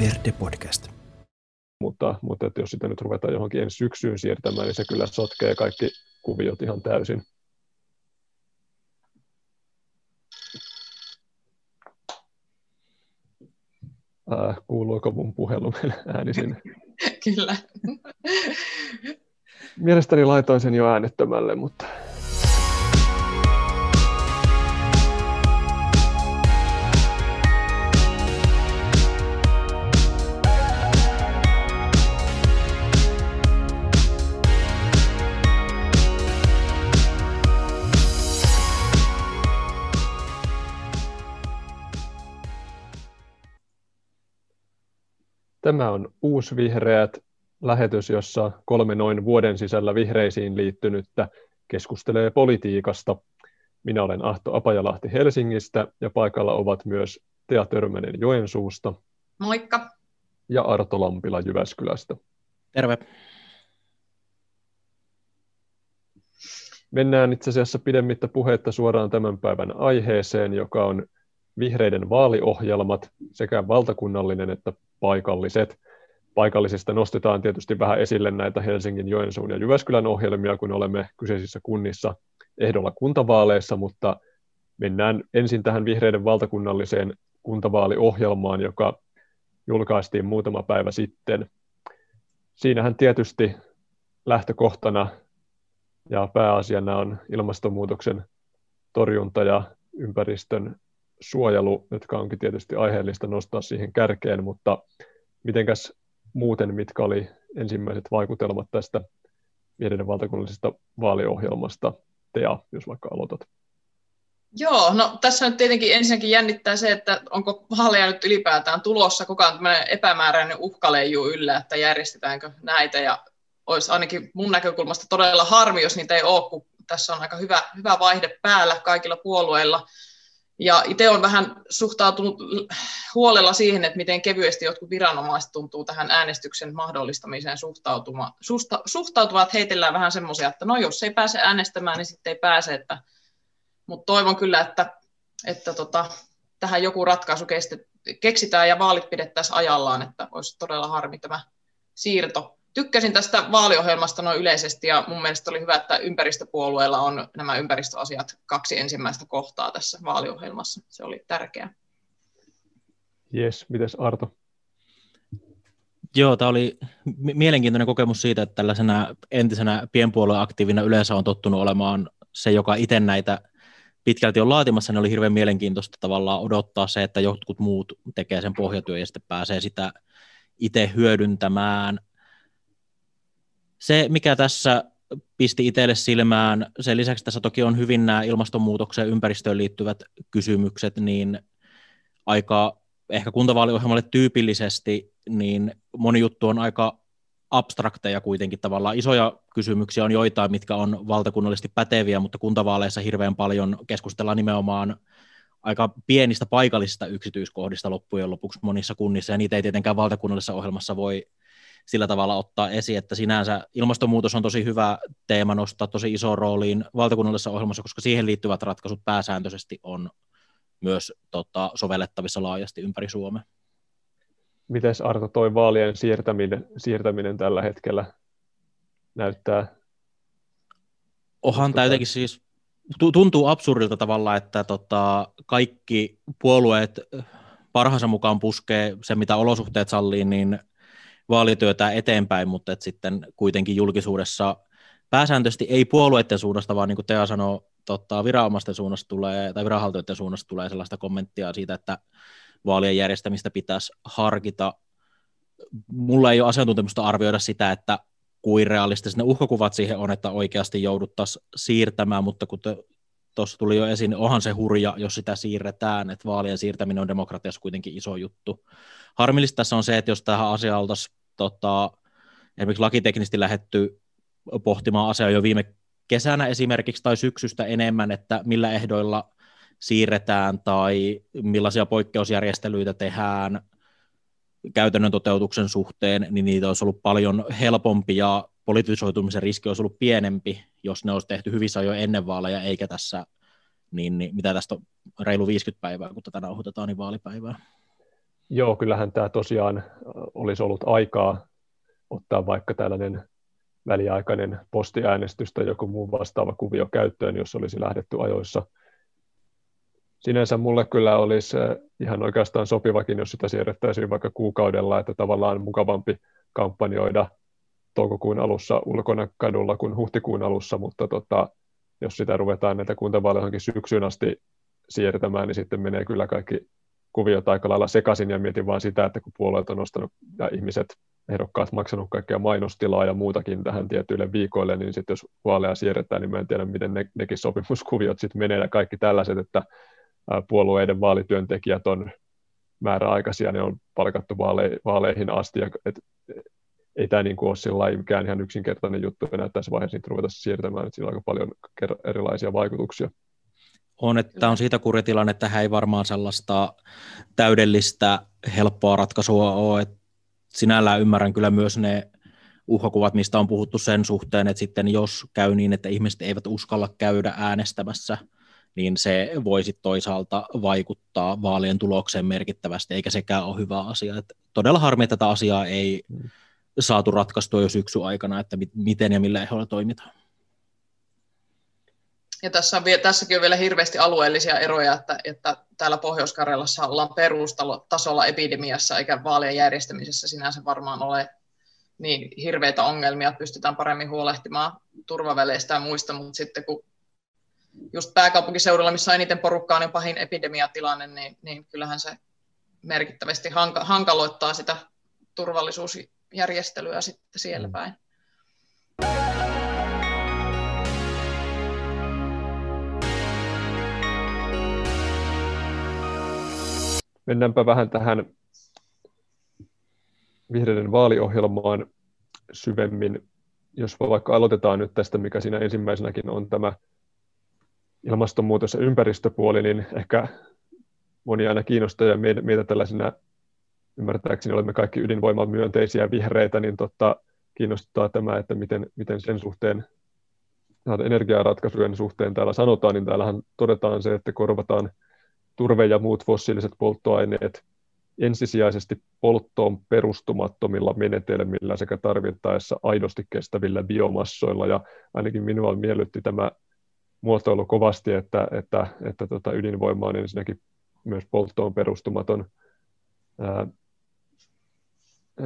Verde-podcast. Mutta että jos sitä nyt ruvetaan johonkin ensi syksyyn siirtämään, niin se kyllä sotkee kaikki kuviot ihan täysin. Kuuluuko mun puhelu ääni sinne? Kyllä. Mielestäni laitoin sen jo äänettömälle, mutta... Tämä on Uusi Vihreät, lähetys, jossa kolme noin vuoden sisällä vihreisiin liittynyttä keskustelee politiikasta. Minä olen Ahto Apajalahti Helsingistä ja paikalla ovat myös Thea Törmänen Joensuusta. Moikka. Ja Arto Lampila Jyväskylästä. Terve. Mennään itse asiassa pidemmittä puheitta suoraan tämän päivän aiheeseen, joka on vihreiden vaaliohjelmat, sekä valtakunnallinen että paikalliset. Paikallisista nostetaan tietysti vähän esille näitä Helsingin, Joensuun ja Jyväskylän ohjelmia, kun olemme kyseisissä kunnissa ehdolla kuntavaaleissa, mutta mennään ensin tähän vihreiden valtakunnalliseen kuntavaaliohjelmaan, joka julkaistiin muutama päivä sitten. Siinähän tietysti lähtökohtana ja pääasiana on ilmastonmuutoksen torjunta ja ympäristön suojelu, jotka onkin tietysti aiheellista nostaa siihen kärkeen, mutta mitenkäs muuten, mitkä oli ensimmäiset vaikutelmat tästä vihreiden valtakunnallisesta vaaliohjelmasta? Thea, jos vaikka aloitat. Joo, no tässä nyt tietenkin ensinnäkin jännittää se, että onko vaaleja nyt ylipäätään tulossa, koko ajan tämmöinen epämääräinen uhkaleiju yllä, että järjestetäänkö näitä, ja olisi ainakin mun näkökulmasta todella harmi, jos niitä ei ole, kun tässä on aika hyvä vaihde päällä kaikilla puolueilla. Ja itse olen vähän suhtautunut huolella siihen, että miten kevyesti jotkut viranomaiset tuntuu tähän äänestyksen mahdollistamiseen suhtautuvat. Heitellään vähän semmoisia, että no jos ei pääse äänestämään, niin sitten ei pääse. Mutta toivon kyllä, että tähän joku ratkaisu keksitään ja vaalit pidettäisiin ajallaan, että olisi todella harmi tämä siirto. Tykkäsin tästä vaaliohjelmasta noin yleisesti ja mun mielestä oli hyvä, että ympäristöpuolueella on nämä ympäristöasiat 2 ensimmäistä kohtaa tässä vaaliohjelmassa. Se oli tärkeää. Jes, mites Arto? Joo, tämä oli mielenkiintoinen kokemus siitä, että tällaisena entisenä pienpuolueaktiivina yleensä on tottunut olemaan se, joka itse näitä pitkälti on laatimassa. Ne oli hirveän mielenkiintoista tavallaan odottaa se, että jotkut muut tekee sen pohjatyön ja sitten pääsee sitä itse hyödyntämään. Se, mikä tässä pisti itselle silmään, sen lisäksi tässä toki on hyvin nämä ilmastonmuutokseen ja ympäristöön liittyvät kysymykset, niin aika ehkä kuntavaaliohjelmalle tyypillisesti, niin moni juttu on aika abstrakteja kuitenkin tavallaan. Isoja kysymyksiä on joitain, mitkä on valtakunnallisesti päteviä, mutta kuntavaaleissa hirveän paljon keskustellaan nimenomaan aika pienistä paikallisista yksityiskohdista loppujen lopuksi monissa kunnissa, ja niitä ei tietenkään valtakunnallisessa ohjelmassa voi sillä tavalla ottaa esiin, että sinänsä ilmastonmuutos on tosi hyvä teema nostaa tosi isoon rooliin valtakunnallisessa ohjelmassa, koska siihen liittyvät ratkaisut pääsääntöisesti on myös sovellettavissa laajasti ympäri Suomea. Mites Arto, toi vaalien siirtäminen tällä hetkellä näyttää? Onhan tämä jotenkin siis, tuntuu absurdilta tavalla, että kaikki puolueet parhaansa mukaan puskee se, mitä olosuhteet sallii, niin vaalityötä eteenpäin, mutta et sitten kuitenkin julkisuudessa pääsääntöisesti ei puolueiden suunnasta, vaan niin kuin Thea sanoi, viranomaisten suunnasta tulee, tai viranhaltijoiden suunnasta tulee sellaista kommenttia siitä, että vaalien järjestämistä pitäisi harkita. Mulla ei ole asiantuntemusta arvioida sitä, että kuin realistiset ne uhkakuvat siihen on, että oikeasti jouduttaisiin siirtämään, mutta kun tuossa tuli jo esiin, onhan se hurja, jos sitä siirretään, että vaalien siirtäminen on demokratiassa kuitenkin iso juttu. Harmillista tässä on se, että jos tähän asiaan oltaisiin esimerkiksi lakiteknisesti lähdetty pohtimaan asiaa jo viime kesänä esimerkiksi tai syksystä enemmän, että millä ehdoilla siirretään tai millaisia poikkeusjärjestelyitä tehdään käytännön toteutuksen suhteen, niin niitä olisi ollut paljon helpompi ja politisoitumisen riski olisi ollut pienempi, jos ne olisi tehty hyvissä ajoin ennen vaaleja, eikä tässä, niin mitä tästä on reilu 50 päivää, kun tätä nauhoitetaan, niin vaalipäivää. Joo, kyllähän tämä tosiaan olisi ollut aikaa ottaa vaikka tällainen väliaikainen postiäänestys tai joku muu vastaava kuvio käyttöön, jos olisi lähdetty ajoissa. Sinänsä mulle kyllä olisi ihan oikeastaan sopivakin, jos sitä siirrettäisiin vaikka kuukaudella, että tavallaan mukavampi kampanjoida toukokuun alussa ulkona kadulla kuin huhtikuun alussa, mutta jos sitä ruvetaan näitä kuntavaaleja johonkin syksyyn asti siirtämään, niin sitten menee kyllä kaikki kuviot aika lailla sekaisin ja mietin vaan sitä, että kun puolueet on nostanut ja ihmiset, ehdokkaat maksanut kaikkea mainostilaa ja muutakin tähän tietyille viikoille, niin sitten jos vaaleja siirretään, niin mä en tiedä, miten nekin sopimuskuviot sitten menee ja kaikki tällaiset, että puolueiden vaalityöntekijät on määräaikaisia, ne on palkattu vaaleihin asti, ja ei tämä niin ole sillä lailla mikään ihan yksinkertainen juttu enää tässä vaiheessa niitä ruveta siirtämään, että sillä on aika paljon erilaisia vaikutuksia. On, että on siitä kurjatilanne, että tähän ei varmaan sellaista täydellistä, helppoa ratkaisua ole. Et sinällään ymmärrän kyllä myös ne uhkakuvat, mistä on puhuttu sen suhteen, että sitten jos käy niin, että ihmiset eivät uskalla käydä äänestämässä, niin se voi sitten toisaalta vaikuttaa vaalien tulokseen merkittävästi, eikä sekään ole hyvä asia. Et todella harmi, että tätä asiaa ei saatu ratkaistua jo syksyn aikana, että miten ja millä ehdolla toimitaan. Ja tässäkin on vielä hirveästi alueellisia eroja, että täällä Pohjois-Karjalassa ollaan perustasolla epidemiassa, eikä vaalien järjestämisessä sinänsä varmaan ole niin hirveitä ongelmia, että pystytään paremmin huolehtimaan turvaväleistä ja muista, mutta sitten kun just pääkaupunkiseudulla, missä on eniten porukkaa, niin pahin epidemiatilanne, niin kyllähän se merkittävästi hankaloittaa sitä turvallisuusjärjestelyä sitten siellä päin. Mennäänpä vähän tähän vihreiden vaaliohjelmaan syvemmin. Jos vaikka aloitetaan nyt tästä, mikä siinä ensimmäisenäkin on tämä ilmastonmuutos- ja ympäristöpuoli, niin ehkä moni aina kiinnostaa ja meitä tällaisina, ymmärtääkseni olemme kaikki ydinvoiman myönteisiä vihreitä, niin kiinnostaa tämä, että miten sen suhteen, energiaratkaisujen suhteen täällä sanotaan, niin täällähän todetaan se, että korvataan turve ja muut fossiiliset polttoaineet ensisijaisesti polttoon perustumattomilla menetelmillä sekä tarvittaessa aidosti kestävillä biomassoilla. Ja ainakin minua miellytti tämä muotoilu kovasti, että ydinvoima on ensinnäkin myös polttoon perustumaton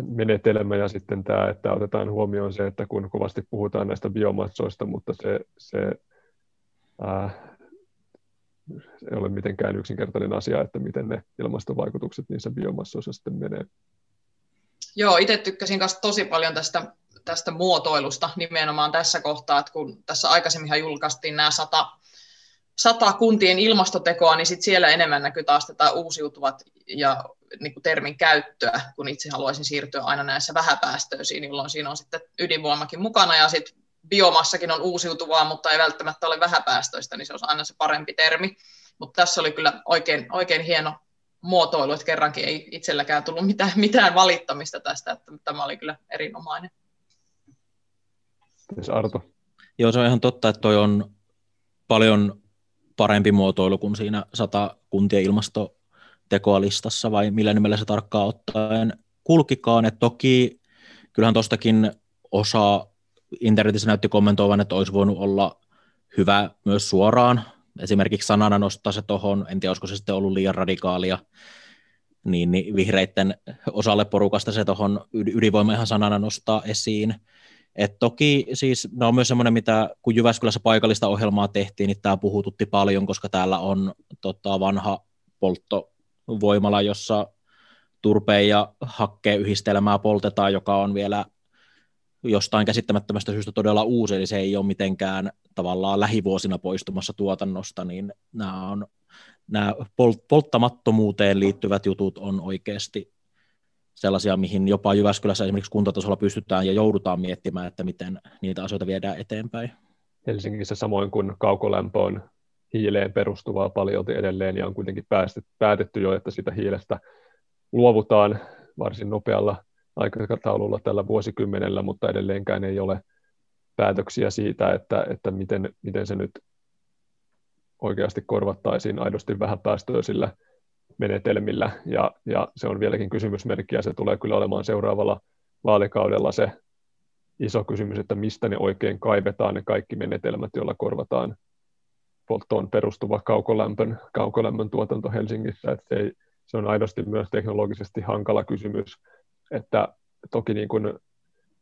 menetelmä. Ja sitten tämä, että otetaan huomioon se, että kun kovasti puhutaan näistä biomassoista, mutta se ei ole mitenkään yksinkertainen asia, että miten ne ilmastovaikutukset niissä biomassoissa sitten menee. Joo, itse tykkäsin kanssa tosi paljon tästä muotoilusta nimenomaan tässä kohtaa, että kun tässä aikaisemminhan julkaistiin nämä 100 kuntien ilmastotekoa, niin sit siellä enemmän näkyy taas tätä uusiutuvat ja niin kuin termin käyttöä, kun itse haluaisin siirtyä aina näissä vähäpäästöisiin, jolloin siinä on sitten ydinvoimakin mukana ja sitten biomassakin on uusiutuvaa, mutta ei välttämättä ole vähäpäästöistä, niin se olisi aina se parempi termi. Mutta tässä oli kyllä oikein hieno muotoilu, että kerrankin ei itselläkään tullut mitään valittamista tästä, että tämä oli kyllä erinomainen. Kiitos Arto. Joo, se on ihan totta, että toi on paljon parempi muotoilu kuin siinä 100 kuntien ilmastotekoa listassa, vai millä nimellä se tarkkaan ottaen kulkikaan. Et toki kyllähän tuostakin osa internetissä näytti kommentoivan, että olisi voinut olla hyvä myös suoraan. Esimerkiksi sanana nostaa se tuohon, en tiedä, olisiko se sitten ollut liian radikaalia, niin vihreitten osalle porukasta se tuohon ydinvoima ihan sanana nostaa esiin. Et toki siis nämä on myös semmoinen, mitä kun Jyväskylässä paikallista ohjelmaa tehtiin, niin tämä puhututti paljon, koska täällä on vanha polttovoimala, jossa turpeen ja hakkeen yhdistelmää poltetaan, joka on vielä jostain käsittämättömästä syystä todella uusi, eli se ei ole mitenkään tavallaan lähivuosina poistumassa tuotannosta, niin nämä polttamattomuuteen liittyvät jutut on oikeasti sellaisia, mihin jopa Jyväskylässä esimerkiksi kuntatasolla pystytään ja joudutaan miettimään, että miten niitä asioita viedään eteenpäin. Helsingissä samoin kuin kaukolämpö on hiileen perustuvaa paljolti edelleen, ja on kuitenkin päätetty jo, että sitä hiilestä luovutaan varsin nopealla aikataululla tällä vuosikymmenellä, mutta edelleenkään ei ole päätöksiä siitä, että miten se nyt oikeasti korvattaisiin aidosti vähäpäästöisillä menetelmillä, ja se on vieläkin kysymysmerkki, ja se tulee kyllä olemaan seuraavalla vaalikaudella se iso kysymys, että mistä ne oikein kaivetaan ne kaikki menetelmät, joilla korvataan polttoon perustuva kaukolämmön tuotanto Helsingissä. Että se on aidosti myös teknologisesti hankala kysymys, että toki niin kuin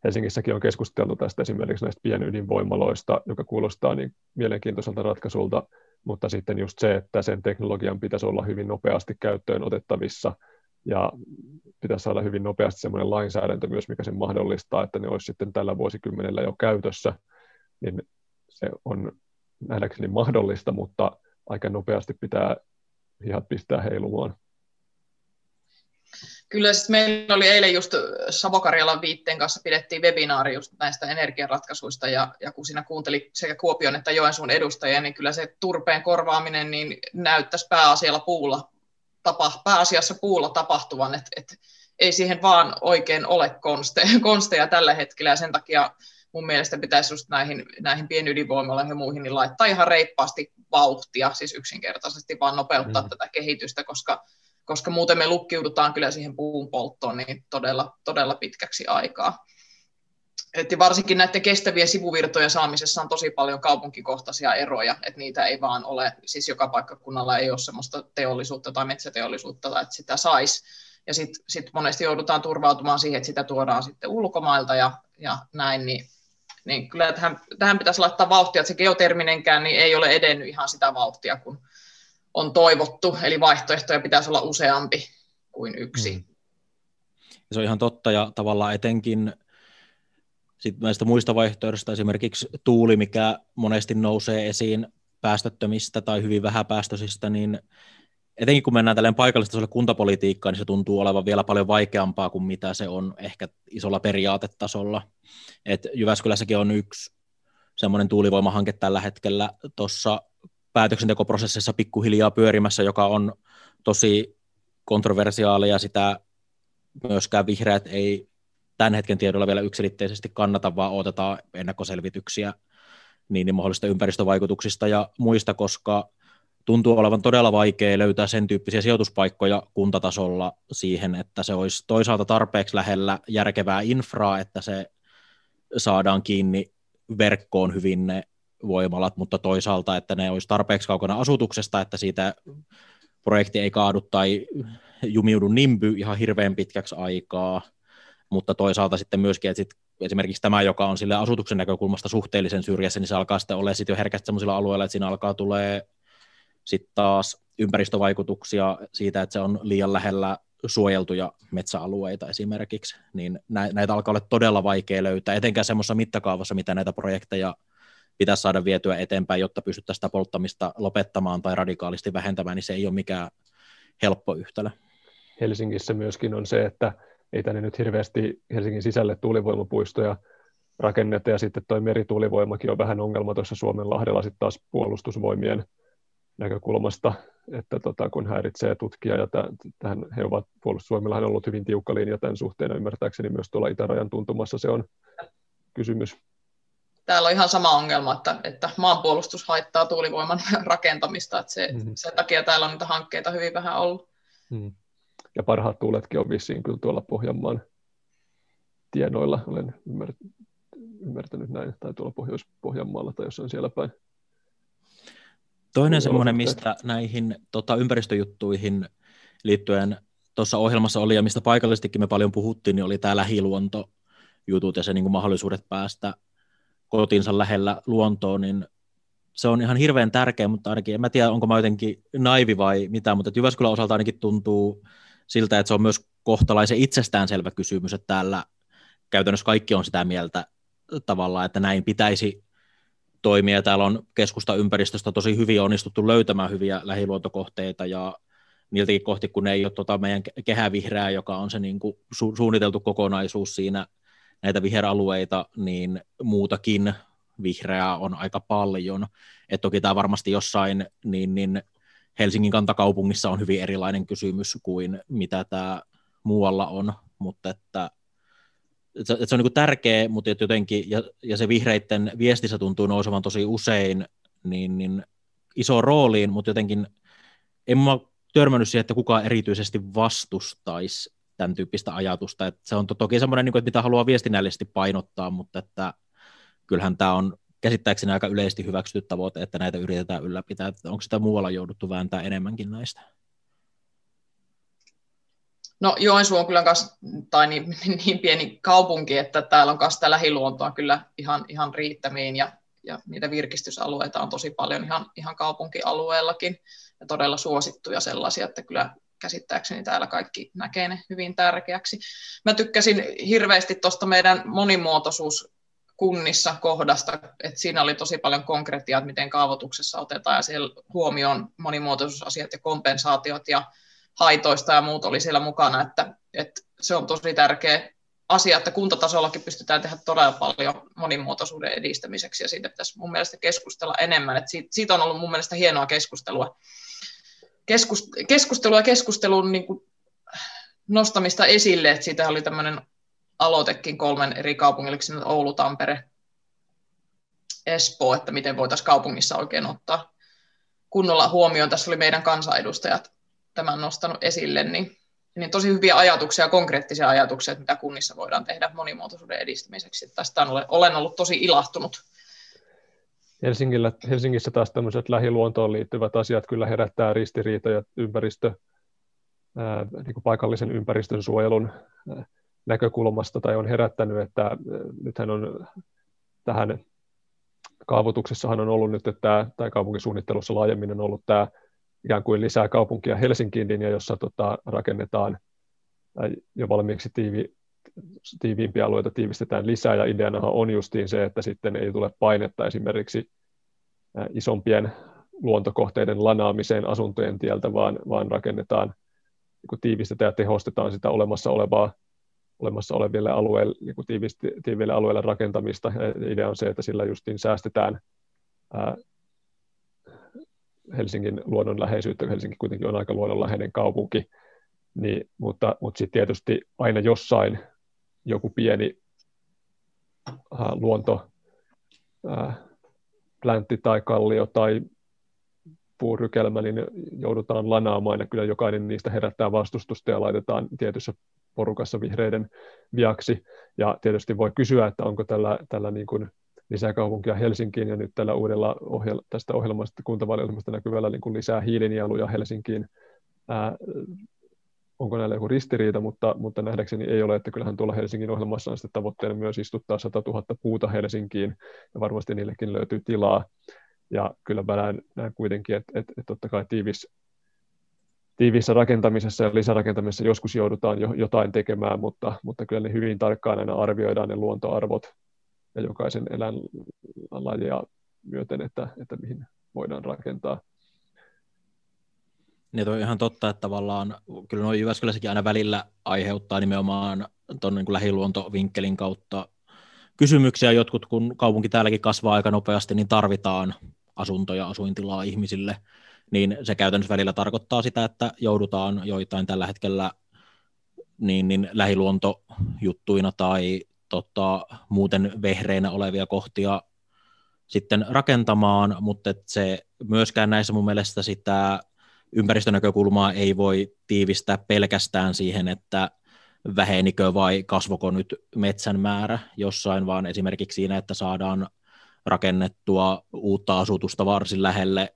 Helsingissäkin on keskusteltu tästä esimerkiksi näistä pienydinvoimaloista, joka kuulostaa niin mielenkiintoiselta ratkaisulta, mutta sitten just se, että sen teknologian pitäisi olla hyvin nopeasti käyttöön otettavissa ja pitäisi saada hyvin nopeasti semmoinen lainsäädäntö myös, mikä sen mahdollistaa, että ne olisi sitten tällä vuosikymmenellä jo käytössä, niin se on nähdäkseni mahdollista, mutta aika nopeasti pitää hihat pistää heilumaan. Kyllä, meillä oli eilen just Savokarjalan viitteen kanssa pidettiin webinaari just näistä energiaratkaisuista, ja kun siinä kuunteli sekä Kuopion että Joensuun edustajia, niin kyllä se turpeen korvaaminen niin näyttäisi pääasiassa puulla tapahtuvan, että ei siihen vaan oikein ole konsteja tällä hetkellä, ja sen takia mun mielestä pitäisi just näihin pienydinvoimaloihin ja muihin niin laittaa ihan reippaasti vauhtia, siis yksinkertaisesti vaan nopeuttaa tätä kehitystä, koska muuten me lukkiudutaan kyllä siihen puun polttoon niin todella, todella pitkäksi aikaa. Et varsinkin näiden kestävien sivuvirtojen saamisessa on tosi paljon kaupunkikohtaisia eroja, että niitä ei vaan ole, siis joka paikkakunnalla ei ole sellaista teollisuutta tai metsäteollisuutta, että sitä saisi. Ja sit monesti joudutaan turvautumaan siihen, että sitä tuodaan sitten ulkomailta ja näin, niin kyllä tähän pitäisi laittaa vauhtia, että se geoterminenkään niin ei ole edennyt ihan sitä vauhtia, kun on toivottu, eli vaihtoehtoja pitäisi olla useampi kuin yksi. Se on ihan totta, ja tavallaan etenkin sitten näistä muista vaihtoehdoista, esimerkiksi tuuli, mikä monesti nousee esiin päästöttömistä tai hyvin vähäpäästöisistä, niin etenkin kun mennään tälleen paikallistasolle kuntapolitiikkaan, niin se tuntuu olevan vielä paljon vaikeampaa kuin mitä se on ehkä isolla periaatetasolla. Et Jyväskylässäkin on yksi semmoinen tuulivoimahanke tällä hetkellä tuossa päätöksentekoprosessissa pikkuhiljaa pyörimässä, joka on tosi kontroversiaali, ja sitä myöskään vihreät ei tämän hetken tiedolla vielä yksiselitteisesti kannata, vaan odotetaan ennakkoselvityksiä niin mahdollisista ympäristövaikutuksista ja muista, koska tuntuu olevan todella vaikea löytää sen tyyppisiä sijoituspaikkoja kuntatasolla siihen, että se olisi toisaalta tarpeeksi lähellä järkevää infraa, että se saadaan kiinni verkkoon hyvin ne voimalat, mutta toisaalta, että ne olisi tarpeeksi kaukana asutuksesta, että siitä projekti ei kaadu tai jumiudu nimby ihan hirveän pitkäksi aikaa, mutta toisaalta sitten myöskin, että sit esimerkiksi tämä, joka on sille asutuksen näkökulmasta suhteellisen syrjässä, niin se alkaa sitten olla sitten jo herkästi sellaisilla alueilla, että siinä alkaa tulee sitten taas ympäristövaikutuksia siitä, että se on liian lähellä suojeltuja metsäalueita esimerkiksi, niin näitä alkaa olla todella vaikea löytää, etenkään semmoisessa mittakaavassa, mitä näitä projekteja pitäisi saada vietyä eteenpäin, jotta pystyttäisiin sitä polttamista lopettamaan tai radikaalisti vähentämään, niin se ei ole mikään helppo yhtälö. Helsingissä myöskin on se, että ei tänne nyt hirveästi Helsingin sisälle tuulivoimapuistoja rakenneta, ja sitten toi merituulivoimakin on vähän ongelma tuossa Suomenlahdella sitten taas puolustusvoimien näkökulmasta, että kun häiritsee tutkia, ja tähän he ovat, puolustusvoimillahan on ollut hyvin tiukka linja tämän suhteen, ymmärtääkseni myös tuolla itärajan tuntumassa se on kysymys. Täällä on ihan sama ongelma, että maanpuolustus haittaa tuulivoiman rakentamista, että sen takia täällä on niitä hankkeita hyvin vähän ollut. Ja parhaat tuuletkin on vissiin kyllä tuolla Pohjanmaan tienoilla, olen ymmärtänyt näin, tai tuolla Pohjanmaalla tai jossain siellä päin. Toinen semmoinen, mistä näihin ympäristöjuttuihin liittyen tuossa ohjelmassa oli, ja mistä paikallisestikin me paljon puhuttiin, niin oli tämä lähiluontojutut ja se niin kuin mahdollisuudet päästä kotinsa lähellä luontoon, niin se on ihan hirveän tärkeä, mutta ainakin, en mä tiedä, onko mä jotenkin naivi vai mitä, mutta Jyväskylän osalta ainakin tuntuu siltä, että se on myös kohtalaisen itsestäänselvä kysymys, että täällä käytännössä kaikki on sitä mieltä tavallaan, että näin pitäisi toimia. Täällä on keskustaympäristöstä tosi hyvin onnistuttu löytämään hyviä lähiluontokohteita, ja niiltäkin kohti, kun ei ole meidän kehävihreää, joka on se niin kuin suunniteltu kokonaisuus siinä, näitä viheralueita, niin muutakin vihreää on aika paljon. Et toki tämä varmasti jossain, niin Helsingin kantakaupungissa on hyvin erilainen kysymys kuin mitä tämä muualla on, mutta että se on niin tärkeä, mutta jotenkin, ja se vihreitten viestissä tuntuu nousevan tosi usein niin iso rooliin, mutta jotenkin en minua törmännyt siihen, että kukaan erityisesti vastustaisi tämän tyyppistä ajatusta. Että se on toki semmoinen, että mitä haluaa viestinnällisesti painottaa, mutta että kyllähän tämä on käsittääkseni aika yleisesti hyväksytty tavoite, että näitä yritetään ylläpitää. Että onko sitä muualla jouduttu vääntää enemmänkin näistä? No Joensuu on kyllä niin pieni kaupunki, että täällä on myös sitä lähiluontoa kyllä ihan riittämiin ja niitä virkistysalueita on tosi paljon ihan kaupunkialueellakin ja todella suosittuja sellaisia, että kyllä käsittääkseni täällä kaikki näkee ne hyvin tärkeäksi. Mä tykkäsin hirveästi tuosta meidän monimuotoisuus kunnissa kohdasta, että siinä oli tosi paljon konkretiaa, että miten kaavoituksessa otetaan ja siellä huomioon monimuotoisuusasiat ja kompensaatiot ja haitoista ja muut oli siellä mukana, että se on tosi tärkeä asia, että kuntatasollakin pystytään tehdä todella paljon monimuotoisuuden edistämiseksi ja siitä pitäisi mun mielestä keskustella enemmän, että siitä on ollut mun mielestä hienoa keskustelua. Keskustelun niin kuin nostamista esille, että siitä oli tämmöinen aloitekin 3 eri kaupungilleksi, Oulu, Tampere, Espoo, että miten voitaisiin kaupungissa oikein ottaa kunnolla huomioon. Tässä oli meidän kansanedustajat tämän nostanut esille, niin tosi hyviä ajatuksia, konkreettisia ajatuksia, mitä kunnissa voidaan tehdä monimuotoisuuden edistämiseksi. Tästä olen ollut tosi ilahtunut. Helsingissä taas tämmöiset lähiluontoon liittyvät asiat kyllä herättää ristiriitoja niin kuin paikallisen ympäristön suojelun näkökulmasta tai on herättänyt, että nythän on tähän kaavoituksessahan on ollut nyt, että tai kaupunkisuunnittelussa laajemmin on ollut tämä ikään kuin lisää kaupunkia Helsinkiin linja, jossa rakennetaan jo valmiiksi tiiviimpiä alueita tiivistetään lisää ja ideanahan on justiin se, että sitten ei tule painetta esimerkiksi isompien luontokohteiden lanaamiseen asuntojen tieltä, vaan rakennetaan, kun tiivistetään ja tehostetaan sitä olemassa oleville alueille, niin kuin tiiviille alueille rakentamista. Idea on se, että sillä justiin säästetään Helsingin luonnonläheisyyttä. Helsinki kuitenkin on aika luonnonläheinen kaupunki, niin, mutta sitten tietysti aina jossain joku pieni luontoplantti tai kallio tai puurykelmä, niin joudutaan lanaamaan ja kyllä jokainen niistä herättää vastustusta ja laitetaan tietyssä porukassa vihreiden viaksi. Ja tietysti voi kysyä, että onko tällä niin kuin lisäkaupunkia Helsinkiin ja nyt tällä uudella tästä ohjelmasta kuntavalioilmasta näkyvällä niin kuin lisää hiilinieluja Helsinkiin. Onko näillä joku ristiriita, mutta nähdäkseni ei ole, että kyllähän tuolla Helsingin ohjelmassa on sitten tavoitteena myös istuttaa 100 000 puuta Helsinkiin ja varmasti niillekin löytyy tilaa. Ja kyllä mä näen kuitenkin, että totta kai tiiviissä rakentamisessa ja lisärakentamisessa joskus joudutaan jotain tekemään, mutta kyllä ne hyvin tarkkaan aina arvioidaan ne luontoarvot ja jokaisen eläinlajia myöten, että mihin voidaan rakentaa. Niin on ihan totta, että tavallaan kyllä nuo Jyväskylässäkin aina välillä aiheuttaa nimenomaan tuon niin kuin lähiluontovinkkelin kautta kysymyksiä. Jotkut, kun kaupunki täälläkin kasvaa aika nopeasti, niin tarvitaan asuntoja, asuintilaa ihmisille. Niin se käytännössä välillä tarkoittaa sitä, että joudutaan joitain tällä hetkellä niin lähiluontojuttuina tai muuten vehreinä olevia kohtia sitten rakentamaan, mutta se myöskään näissä mun mielestä sitä ympäristönäkökulmaa ei voi tiivistää pelkästään siihen, että vähenikö vai kasvoko nyt metsän määrä jossain, vaan esimerkiksi siinä, että saadaan rakennettua uutta asutusta varsin lähelle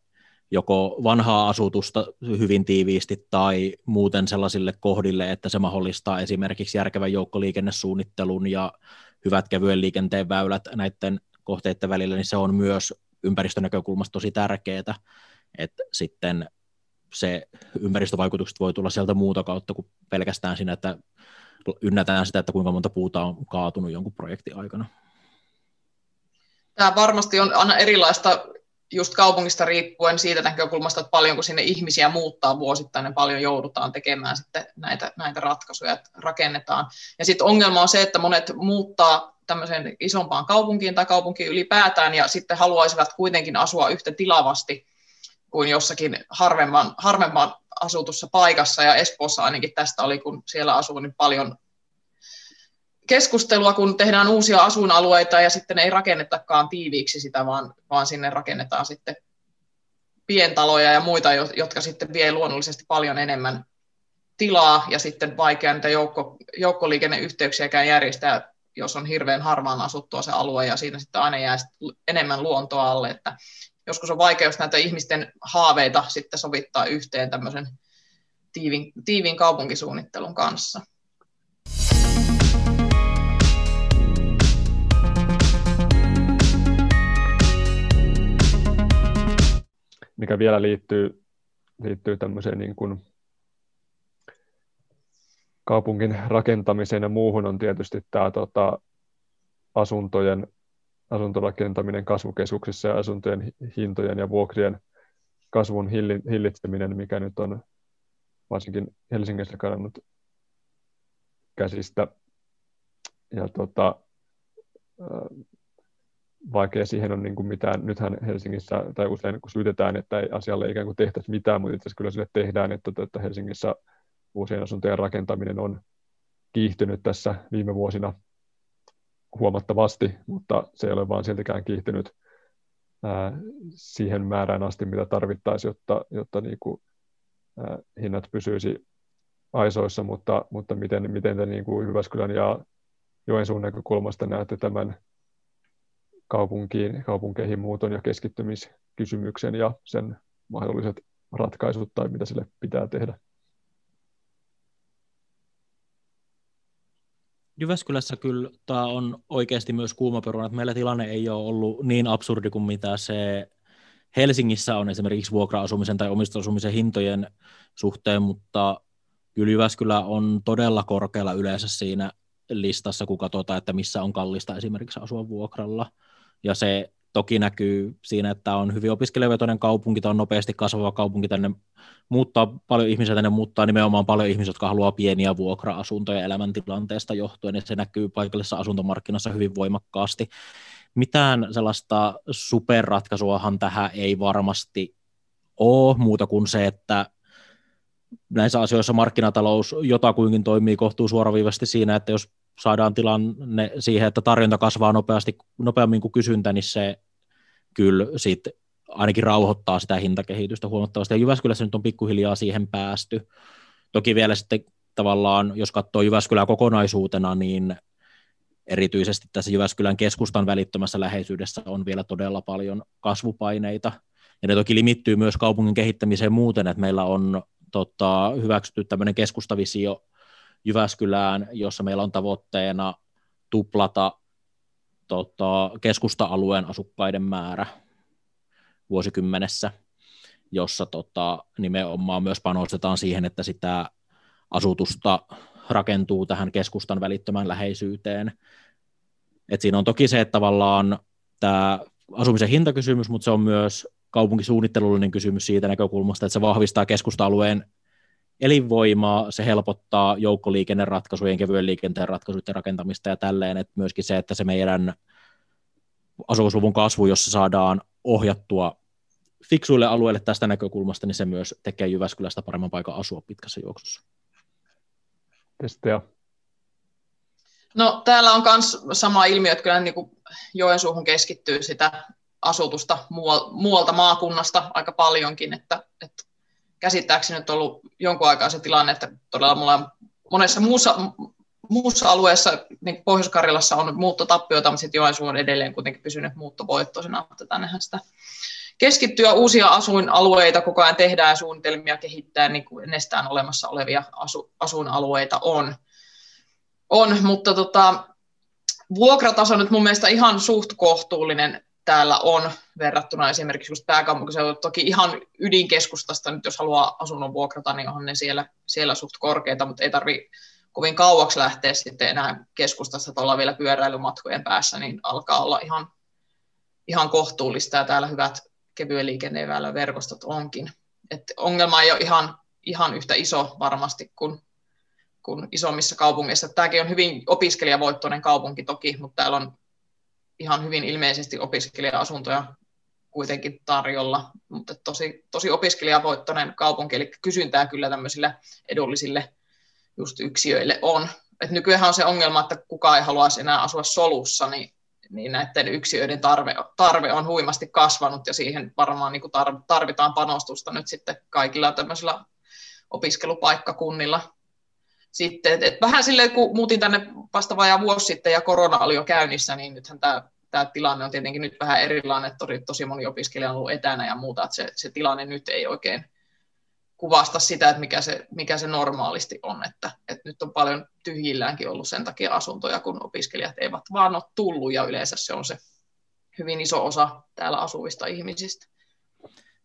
joko vanhaa asutusta hyvin tiiviisti tai muuten sellaisille kohdille, että se mahdollistaa esimerkiksi järkevän joukkoliikennesuunnittelun ja hyvät kevyen liikenteen väylät näiden kohteiden välillä, niin se on myös ympäristönäkökulmasta tosi tärkeää, että sitten se ympäristövaikutukset voi tulla sieltä muuta kautta kuin pelkästään siinä, että ynnätään sitä, että kuinka monta puuta on kaatunut jonkun projektin aikana. Tämä varmasti on aina erilaista just kaupungista riippuen siitä näkökulmasta, että paljonko sinne ihmisiä muuttaa vuosittain ja paljon joudutaan tekemään sitten näitä ratkaisuja, että rakennetaan. Ja sitten ongelma on se, että monet muuttaa tämmöiseen isompaan kaupunkiin tai kaupunkiin ylipäätään ja sitten haluaisivat kuitenkin asua yhtä tilavasti kuin jossakin harvemman asutussa paikassa, ja Espoossa ainakin tästä oli, kun siellä asuu, niin paljon keskustelua, kun tehdään uusia asuinalueita, ja sitten ei rakennetakaan tiiviiksi sitä, vaan sinne rakennetaan sitten pientaloja ja muita, jotka sitten vie luonnollisesti paljon enemmän tilaa ja sitten vaikea niitä joukkoliikenneyhteyksiäkään järjestää, jos on hirveän harvaan asuttua se alue ja siinä sitten aina jää sitten enemmän luontoa alle. Että joskus on vaikea, jos näitä ihmisten haaveita sitten sovittaa yhteen tämmöisen tiiviin kaupunkisuunnittelun kanssa. Mikä vielä liittyy tämmöiseen niin kuin kaupungin rakentamiseen ja muuhun, on tietysti tämä asuntorakentaminen kasvukeskuksissa ja asuntojen hintojen ja vuokrien kasvun hillitseminen, mikä nyt on varsinkin Helsingissä kadonnut käsistä. Ja vaikea siihen on niin kuin mitään. Nythän Helsingissä, tai usein kun syytetään, että ei asialle ikään kuin tehtäisi mitään, mutta itse asiassa kyllä sille tehdään, että Helsingissä uusien asuntojen rakentaminen on kiihtynyt tässä viime vuosina huomattavasti, mutta se ei ole vaan siltikään kiihtynyt siihen määrään asti, mitä tarvittaisiin, jotta niin kuin, hinnat pysyisi aisoissa, mutta miten te niin kuin Jyväskylän ja Joensuun näkökulmasta näette tämän kaupunkeihin muuton ja keskittymiskysymyksen ja sen mahdolliset ratkaisut tai mitä sille pitää tehdä? Jyväskylässä kyllä tämä on oikeasti myös kuumaperuna. Meillä tilanne ei ole ollut niin absurdi kuin mitä se Helsingissä on esimerkiksi vuokra-asumisen tai omistusasumisen hintojen suhteen, mutta kyllä Jyväskylä on todella korkealla yleensä siinä listassa, kun katsotaan, että missä on kallista esimerkiksi asua vuokralla. Ja se toki näkyy siinä, että on hyvin opiskelijavetoinen kaupunki, tämä on nopeasti kasvava kaupunki, tänne muuttaa paljon ihmisiä, tänne muuttaa nimenomaan paljon ihmisiä, jotka haluaa pieniä vuokra-asuntoja elämäntilanteesta johtuen, ja se näkyy paikallisessa asuntomarkkinassa hyvin voimakkaasti. Mitään sellaista superratkaisuahan tähän ei varmasti ole, muuta kuin se, että näissä asioissa markkinatalous jotakuinkin toimii kohtuusuoraviivasti siinä, että jos saadaan tilanne siihen, että tarjonta kasvaa nopeammin kuin kysyntä, niin se kyllä sitten ainakin rauhoittaa sitä hintakehitystä huomattavasti. Ja Jyväskylässä nyt on pikkuhiljaa siihen päästy. Toki vielä sitten tavallaan, jos katsoo Jyväskylää kokonaisuutena, niin erityisesti tässä Jyväskylän keskustan välittömässä läheisyydessä on vielä todella paljon kasvupaineita. Ja ne toki limittyy myös kaupungin kehittämiseen muuten, että meillä on hyväksytty tämmöinen keskustavisio Jyväskylään, jossa meillä on tavoitteena tuplata keskusta-alueen asukkaiden määrä vuosikymmenessä, jossa nimenomaan myös panostetaan siihen, että sitä asutusta rakentuu tähän keskustan välittömän läheisyyteen. Et siinä on toki se, että tavallaan tämä asumisen hintakysymys, mutta se on myös kaupunkisuunnittelullinen kysymys siitä näkökulmasta, että se vahvistaa keskusta-alueen elinvoimaa, se helpottaa joukkoliikenneratkaisujen, kevyen liikenteen ratkaisujen rakentamista ja tälleen, että myöskin se, että se meidän asukasluvun kasvu, jossa saadaan ohjattua fiksuille alueille tästä näkökulmasta, niin se myös tekee Jyväskylästä paremman paikan asua pitkässä juoksussa. Testejä. No täällä on myös sama ilmiö, että kyllä niin kuin Joensuuhun keskittyy sitä asutusta muualta maakunnasta aika paljonkin, että käsittääkseni nyt on ollut jonkun aikaa se tilanne, että todella mulla on monessa muussa alueessa, niin Pohjois-Karjalassa on muuttotappioita, mutta sitten Joensuu on edelleen kuitenkin pysynyt muuttovoittoisena, että tännehän sitä keskittyä uusia asuinalueita koko ajan tehdään ja suunnitelmia kehittää, niin kuin ennestään olemassa olevia asuinalueita on. Mutta vuokrataso nyt mun mielestä ihan suht kohtuullinen täällä on verrattuna esimerkiksi just pääkaupunkiseudulla. Toki ihan ydinkeskustasta nyt jos haluaa asunnon vuokrata, niin onhan ne siellä suht korkeita, mutta ei tarvitse kovin kauaksi lähteä sitten enää keskustasta, että ollaan vielä pyöräilymatkojen päässä, niin alkaa olla ihan kohtuullista, ja täällä hyvät kevyen liikenneväyläverkostot onkin. Et ongelma ei ole ihan yhtä iso varmasti kuin isommissa kaupungeissa. Tämäkin on hyvin opiskelijavoittoinen kaupunki toki, mutta täällä on ihan hyvin ilmeisesti opiskelija-asuntoja kuitenkin tarjolla, mutta tosi, tosi opiskelijavoittoinen kaupunki, eli kysyntää kyllä tämmöisille edullisille just yksiöille on. Et nykyäänhän on se ongelma, että kukaan ei haluaisi enää asua solussa, niin niin näiden yksiöiden tarve on huimasti kasvanut ja siihen varmaan niin kuin tarvitaan panostusta nyt sitten kaikilla tämmöisillä opiskelupaikkakunnilla. Sitten, et vähän silleen, kun muutin tänne vasta vajaa vuosi sitten ja korona oli jo käynnissä, niin nythän tämä tilanne on tietenkin nyt vähän erilainen, että tosi moni opiskelija on ollut etänä ja muuta, että se tilanne nyt ei oikein kuvasta sitä, että mikä se normaalisti on, että nyt on paljon tyhjilläänkin ollut sen takia asuntoja, kun opiskelijat eivät vaan ole tullut, ja yleensä se on se hyvin iso osa täällä asuvista ihmisistä.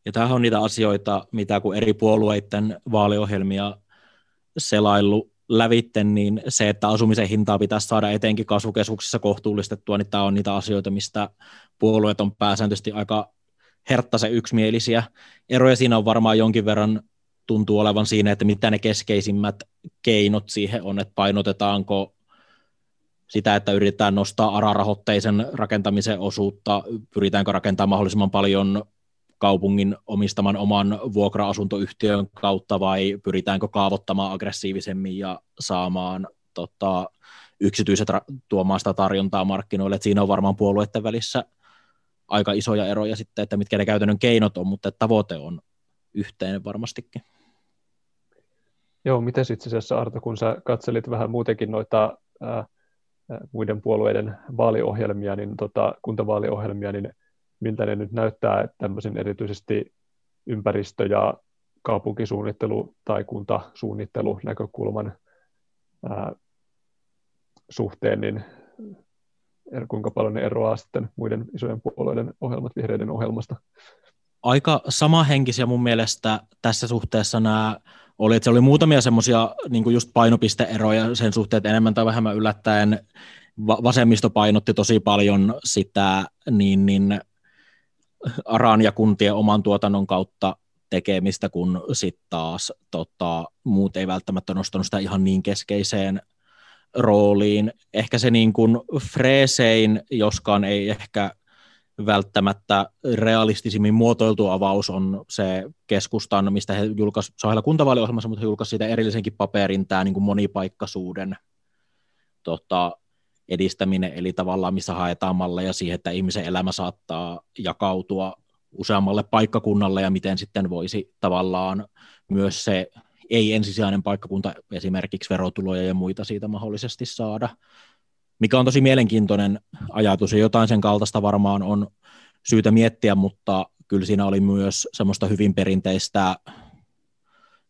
Ja tämähän on niitä asioita, mitä kun eri puolueiden vaaliohjelmia selaillut lävitte, niin se, että asumisen hintaa pitäisi saada etenkin kasvukeskuksissa kohtuullistettua, niin tämä on niitä asioita, mistä puolueet on pääsääntöisesti aika herttaisen yksimielisiä. Eroja siinä on varmaan jonkin verran tuntuu olevan siinä, että mitä ne keskeisimmät keinot siihen on, että painotetaanko sitä, että yritetään nostaa ARA-rahoitteisen rakentamisen osuutta, pyritäänkö rakentamaan mahdollisimman paljon kaupungin omistaman oman vuokra-asuntoyhtiön kautta vai pyritäänkö kaavoittamaan aggressiivisemmin ja saamaan yksityiset tuomaan sitä tarjontaa markkinoille. Et siinä on varmaan puolueiden välissä aika isoja eroja sitten, että mitkä ne käytännön keinot on, mutta tavoite on yhteinen varmastikin. Joo, miten itse asiassa Arto, kun sä katselit vähän muutenkin noita muiden puolueiden vaaliohjelmia, niin kuntavaaliohjelmia, niin miltä ne nyt näyttää tämmöisen erityisesti ympäristö- ja kaupunkisuunnittelu- tai kuntasuunnittelunäkökulman suhteen, niin kuinka paljon ne eroaa sitten muiden isojen puolueiden ohjelmat vihreiden ohjelmasta? Aika samahenkisiä mun mielestä tässä suhteessa nämä oli, että se oli muutamia semmoisia niin just painopisteeroja sen suhteen, että enemmän tai vähemmän yllättäen vasemmisto painotti tosi paljon sitä niin ARAn ja kuntien oman tuotannon kautta tekemistä, kun sitten taas muut ei välttämättä nostanut sitä ihan niin keskeiseen rooliin. Ehkä se niin kuin freesein, joskaan ei ehkä välttämättä realistisimmin muotoiltu avaus on se keskustan, mistä he julkaisivat, se on heillä kuntavaaliohjelmassa, mutta he julkaisivat siitä erillisenkin paperin, tämä niin kuin monipaikkaisuuden edistäminen, eli tavallaan missä haetaan malleja siihen, että ihmisen elämä saattaa jakautua useammalle paikkakunnalle ja miten sitten voisi tavallaan myös se ei-ensisijainen paikkakunta esimerkiksi verotuloja ja muita siitä mahdollisesti saada, mikä on tosi mielenkiintoinen ajatus ja jotain sen kaltaista varmaan on syytä miettiä, mutta kyllä siinä oli myös semmoista hyvin perinteistä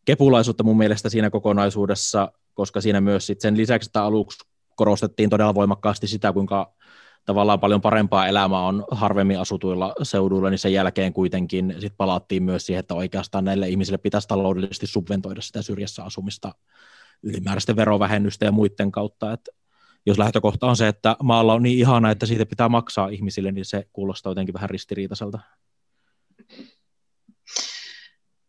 kepulaisuutta mun mielestä siinä kokonaisuudessa, koska siinä myös sit sen lisäksi, että aluksi korostettiin todella voimakkaasti sitä, kuinka tavallaan paljon parempaa elämää on harvemmin asutuilla seuduilla, niin sen jälkeen kuitenkin sit palattiin myös siihen, että oikeastaan näille ihmisille pitäisi taloudellisesti subventoida sitä syrjässä asumista ylimääräisten verovähennysten ja muiden kautta. Et jos lähtökohta on se, että maalla on niin ihana, että siitä pitää maksaa ihmisille, niin se kuulostaa jotenkin vähän ristiriitaiselta.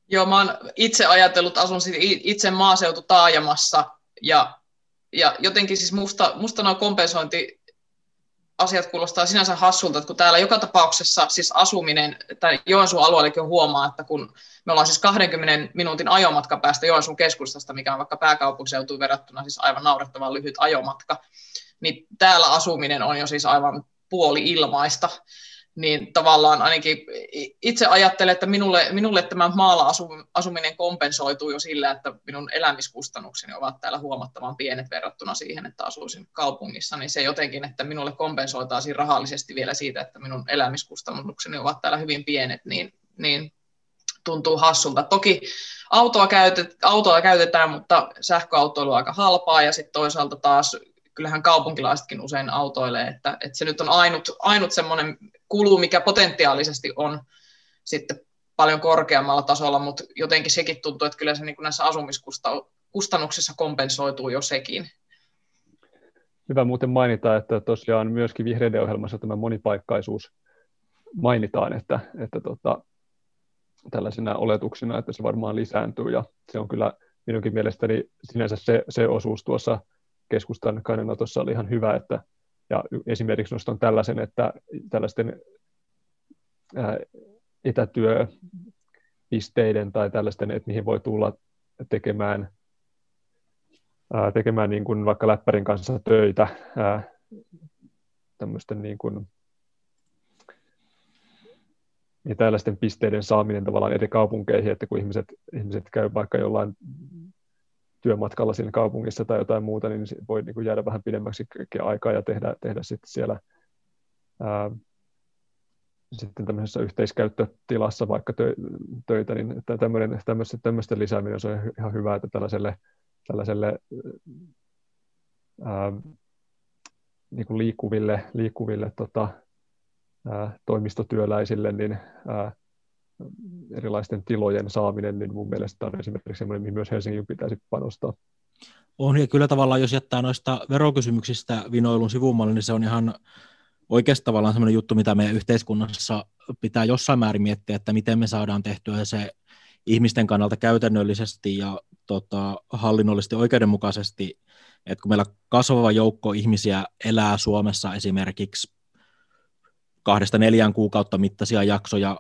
Joo, mä oon itse ajatellut, asun itse maaseututaajamassa ja jotenkin siis musta nuo kompensointiasiat kuulostaa sinänsä hassulta, että kun täällä joka tapauksessa siis asuminen, tai Joensuun alueellekin huomaa, että kun me ollaan siis 20 minuutin ajomatka päästä Joensuun keskustasta, mikä on vaikka pääkaupunkiseutuun verrattuna siis aivan naurettavan lyhyt ajomatka, niin täällä asuminen on jo siis aivan puoli ilmaista. Niin tavallaan ainakin itse ajattelen, että minulle tämä maalla asuminen kompensoituu jo sillä, että minun elämiskustannukseni ovat täällä huomattavan pienet verrattuna siihen, että asuisin kaupungissa. Niin se jotenkin, että minulle kompensoitaan siinä rahallisesti vielä siitä, että minun elämiskustannukseni ovat täällä hyvin pienet, niin tuntuu hassulta. Toki autoa käytetään, mutta sähköautoilu on aika halpaa ja sitten toisaalta taas kyllähän kaupunkilaisetkin usein autoilee, että se nyt on ainut semmoinen kulu, mikä potentiaalisesti on sitten paljon korkeammalla tasolla, mutta jotenkin sekin tuntuu, että kyllä se niin kuin näissä asumiskustannuksissa kompensoituu jo sekin. Hyvä muuten mainita, että tosiaan myöskin vihreiden ohjelmassa tämä monipaikkaisuus mainitaan, että tällaisena oletuksena, että se varmaan lisääntyy ja se on kyllä minunkin mielestäni sinänsä se osuus tuossa keskustan kannanotossa oli ihan hyvä, että ja esimerkiksi nostan tällaisen, että tällaisten etätyöpisteiden tai tällaisten, että mihin voi tulla tekemään niin kuin vaikka läppärin kanssa töitä tämmöisten niin kuin ja tällaisten pisteiden saaminen tavallaan eri kaupunkeihin, että kun ihmiset käy vaikka jollain työmatkalla siinä kaupungissa tai jotain muuta, niin voi niin kuin jäädä vähän pidemmäksi aikaa ja tehdä sitten siellä sitten tämmöisessä yhteiskäyttötilassa vaikka töitä, niin tämmöisten lisääminen se on ihan hyvä, että tällaiselle niin kuin liikkuville toimistotyöläisille niin erilaisten tilojen saaminen, niin mun mielestä on esimerkiksi sellainen, mihin myös Helsingin pitäisi panostaa. On, ja kyllä tavallaan, jos jättää noista verokysymyksistä vinoilun sivumalle, niin se on ihan oikeasti tavallaan sellainen juttu, mitä meidän yhteiskunnassa pitää jossain määrin miettiä, että miten me saadaan tehtyä se ihmisten kannalta käytännöllisesti ja hallinnollisesti oikeudenmukaisesti, että kun meillä kasvava joukko ihmisiä elää Suomessa esimerkiksi 2-4 kuukautta mittaisia jaksoja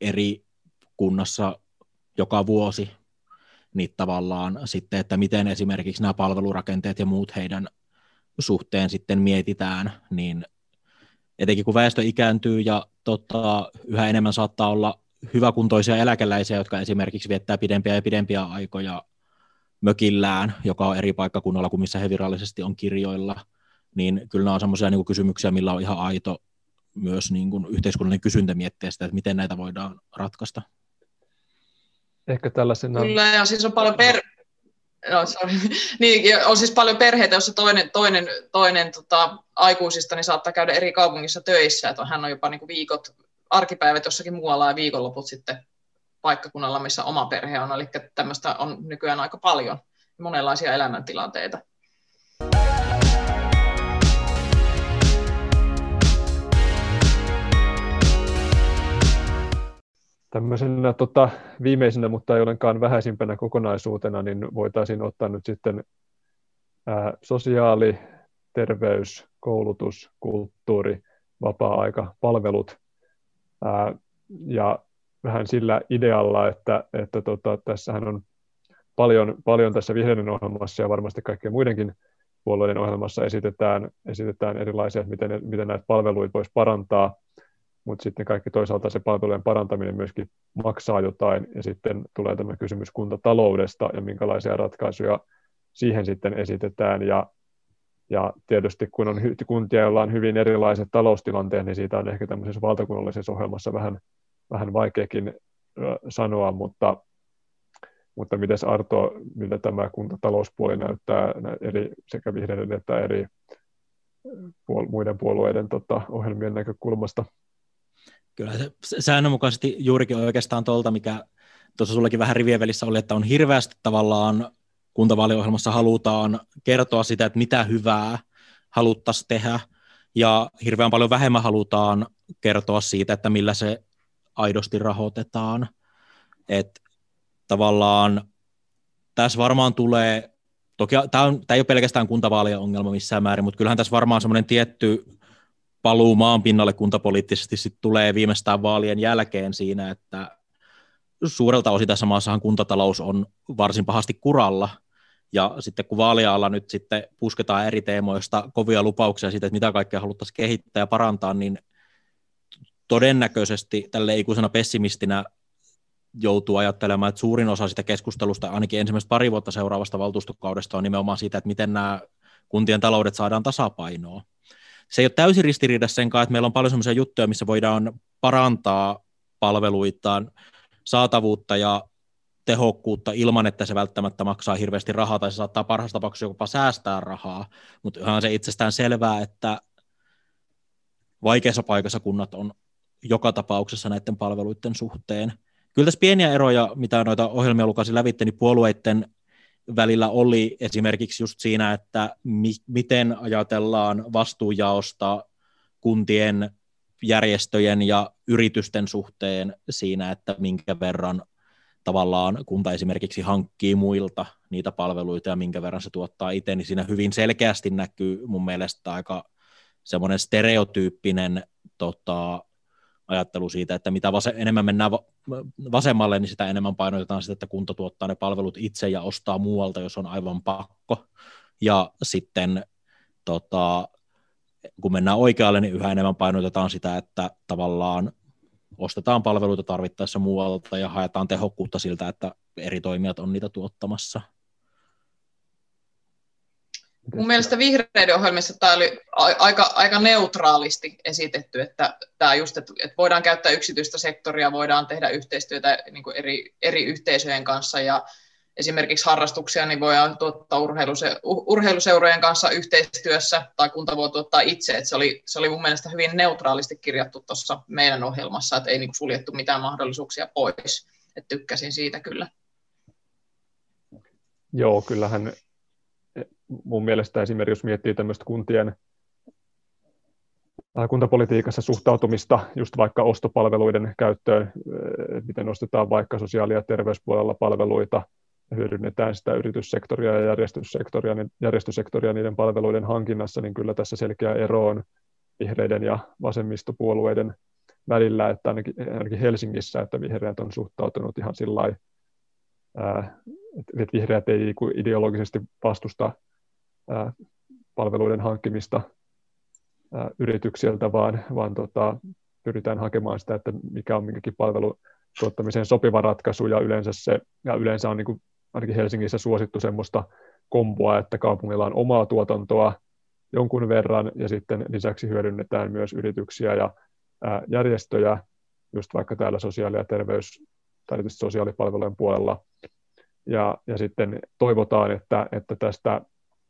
eri kunnassa joka vuosi, niin tavallaan sitten, että miten esimerkiksi nämä palvelurakenteet ja muut heidän suhteen sitten mietitään, niin etenkin kun väestö ikääntyy ja yhä enemmän saattaa olla hyväkuntoisia eläkeläisiä, jotka esimerkiksi viettää pidempiä ja pidempiä aikoja mökillään, joka on eri paikkakunnalla kuin missä he virallisesti on kirjoilla, niin kyllä nämä on semmoisia niin kuin kysymyksiä, millä on ihan aito myös niin kuin yhteiskunnallinen kysyntä miettiä sitä, että miten näitä voidaan ratkaista. Ehkä tällaisena... Kyllä, ja siis on paljon on siis paljon perheitä, jossa toinen aikuisista niin saattaa käydä eri kaupungissa töissä, että hän on jopa niin kuin viikot, arkipäivät jossakin muualla ja viikonloput sitten paikkakunnalla, missä oma perhe on, eli tämmöistä on nykyään aika paljon, monenlaisia elämäntilanteita. Tämmöisenä viimeisenä, mutta ei olekaan vähäisimpänä kokonaisuutena, niin voitaisiin ottaa nyt sitten sosiaali, terveys, koulutus, kulttuuri, vapaa-aika, palvelut ja vähän sillä idealla, että tässähän on paljon tässä vihreiden ohjelmassa ja varmasti kaikkien muidenkin puolueiden ohjelmassa esitetään erilaisia, miten näitä palveluita voisi parantaa. Mutta sitten kaikki toisaalta se palvelujen parantaminen myöskin maksaa jotain, ja sitten tulee tämä kysymys kuntataloudesta, ja minkälaisia ratkaisuja siihen sitten esitetään, ja tietysti kun on kuntia, joilla on hyvin erilaiset taloustilanteet, niin siitä on ehkä tämmöisessä valtakunnallisessa ohjelmassa vähän vaikeakin sanoa, mutta mites Arto, miltä tämä kuntatalouspuoli näyttää eri, sekä vihreiden että eri muiden puolueiden ohjelmien näkökulmasta? Kyllä se säännönmukaisesti juurikin oikeastaan tuolta, mikä tuossa sullekin vähän rivien välissä oli, että on hirveästi tavallaan kuntavaaliohjelmassa halutaan kertoa sitä, että mitä hyvää haluttaisiin tehdä, ja hirveän paljon vähemmän halutaan kertoa siitä, että millä se aidosti rahoitetaan. Että tavallaan tässä varmaan tulee, toki tämä ei ole pelkästään kuntavaalien ongelma missään määrin, mutta kyllähän tässä varmaan semmoinen tietty paluu maan pinnalle kuntapoliittisesti sit tulee viimeistään vaalien jälkeen siinä, että suurelta osin tässä maassahan kuntatalous on varsin pahasti kuralla, ja sitten kun vaalialla nyt sitten pusketaan eri teemoista kovia lupauksia siitä, että mitä kaikkea haluttaisiin kehittää ja parantaa, niin todennäköisesti tälle ikuisena pessimistinä joutuu ajattelemaan, että suurin osa sitä keskustelusta, ainakin ensimmäistä 2 vuotta seuraavasta valtuustokaudesta, on nimenomaan siitä, että miten nämä kuntien taloudet saadaan tasapainoon. Se ei ole täysin ristiriidassa sen kanssa, että meillä on paljon sellaisia juttuja, missä voidaan parantaa palveluitaan, saatavuutta ja tehokkuutta ilman, että se välttämättä maksaa hirveästi rahaa tai se saattaa parhaassa tapauksessa jopa säästää rahaa, mutta ihan se itsestään selvää, että vaikeassa paikassa kunnat on joka tapauksessa näiden palveluiden suhteen. Kyllä tässä pieniä eroja, mitä noita ohjelmia lukasi lävitse, niin puolueiden välillä oli esimerkiksi just siinä, että miten ajatellaan vastuujaosta kuntien, järjestöjen ja yritysten suhteen siinä, että minkä verran tavallaan kunta esimerkiksi hankkii muilta niitä palveluita ja minkä verran se tuottaa itse, niin siinä hyvin selkeästi näkyy mun mielestä aika semmoinen stereotyyppinen ajattelu siitä, että mitä enemmän mennään vasemmalle, niin sitä enemmän painotetaan sitä, että kunta tuottaa ne palvelut itse ja ostaa muualta, jos on aivan pakko. Ja sitten kun mennään oikealle, niin yhä enemmän painotetaan sitä, että tavallaan ostetaan palveluita tarvittaessa muualta ja haetaan tehokkuutta siltä, että eri toimijat on niitä tuottamassa. Mun mielestä vihreiden ohjelmissa tämä oli aika neutraalisti esitetty, että, tämä just, että voidaan käyttää yksityistä sektoria, voidaan tehdä yhteistyötä niin kuin eri yhteisöjen kanssa ja esimerkiksi harrastuksia niin voidaan tuottaa urheiluseurojen kanssa yhteistyössä tai kunta voi tuottaa itse. Että se oli mun mielestä hyvin neutraalisti kirjattu tuossa meidän ohjelmassa, että ei niin kuin suljettu mitään mahdollisuuksia pois. Että tykkäsin siitä kyllä. Joo, kyllähän mun mielestä esimerkiksi jos miettii tämmöistä kuntapolitiikassa suhtautumista just vaikka ostopalveluiden käyttöön, miten ostetaan vaikka sosiaali- ja terveyspuolella palveluita, hyödynnetään sitä yrityssektoria ja järjestösektoria niiden palveluiden hankinnassa, niin kyllä tässä selkeä ero on vihreiden ja vasemmistopuolueiden välillä, että ainakin Helsingissä, että vihreät on suhtautunut ihan sillä lailla, että vihreät ei ideologisesti vastusta palveluiden hankkimista yrityksiltä, vaan pyritään hakemaan sitä, että mikä on minkäkin palvelutuottamiseen sopiva ratkaisu, ja yleensä on niin kuin, ainakin Helsingissä suosittu semmoista komboa, että kaupungilla on omaa tuotantoa jonkun verran, ja sitten lisäksi hyödynnetään myös yrityksiä ja järjestöjä, just vaikka täällä sosiaali- ja terveys- tai sosiaalipalvelujen puolella, ja sitten toivotaan, että tästä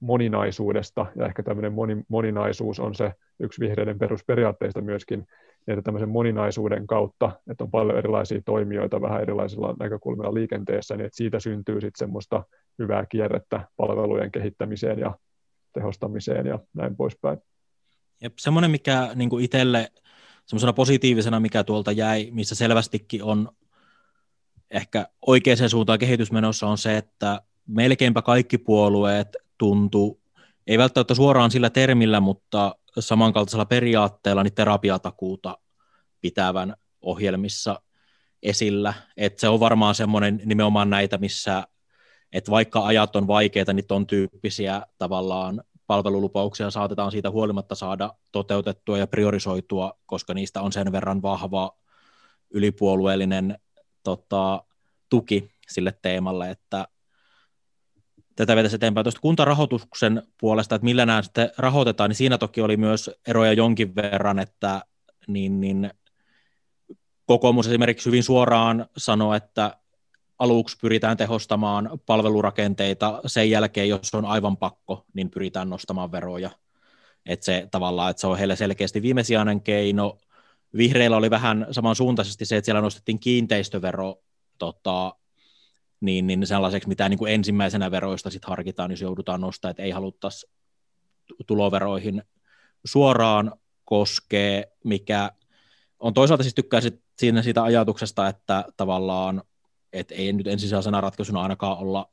moninaisuudesta, ja ehkä tämmöinen moninaisuus on se yksi vihreiden perusperiaatteista myöskin, että tämmöisen moninaisuuden kautta, että on paljon erilaisia toimijoita vähän erilaisilla näkökulmilla liikenteessä, niin että siitä syntyy sitten semmoista hyvää kierrettä palvelujen kehittämiseen ja tehostamiseen ja näin poispäin. Jep, semmoinen, mikä niin kuin itselle semmoisena positiivisena, mikä tuolta jäi, missä selvästikin on ehkä oikeaan suuntaan kehitysmenossa on se, että melkeinpä kaikki puolueet tuntuu, ei välttämättä suoraan sillä termillä, mutta samankaltaisella periaatteella niin terapiatakuuta pitävän ohjelmissa esillä. Et se on varmaan semmoinen nimenomaan näitä, missä et vaikka ajat on vaikeita, niin ton tyyppisiä tavallaan palvelulupauksia saatetaan siitä huolimatta saada toteutettua ja priorisoitua, koska niistä on sen verran vahva ylipuolueellinen tuki sille teemalle, että tätä vetäisi eteenpäin. Tuosta kuntarahoituksen puolesta, että millä nämä sitten rahoitetaan, niin siinä toki oli myös eroja jonkin verran, että niin kokoomus esimerkiksi hyvin suoraan sanoi, että aluksi pyritään tehostamaan palvelurakenteita, sen jälkeen, jos on aivan pakko, niin pyritään nostamaan veroja. Että se tavallaan, että se on heille selkeästi viimesijainen keino. Vihreillä oli vähän samansuuntaisesti se, että siellä nostettiin kiinteistövero niin sellaiseksi, mitä niin kuin ensimmäisenä veroista sit harkitaan, jos joudutaan nostamaan, että ei haluttaisi tuloveroihin suoraan koskee, mikä on toisaalta siis tykkäisit siinä siitä ajatuksesta, että tavallaan, että ei nyt ensisijaisena ratkaisuna ainakaan olla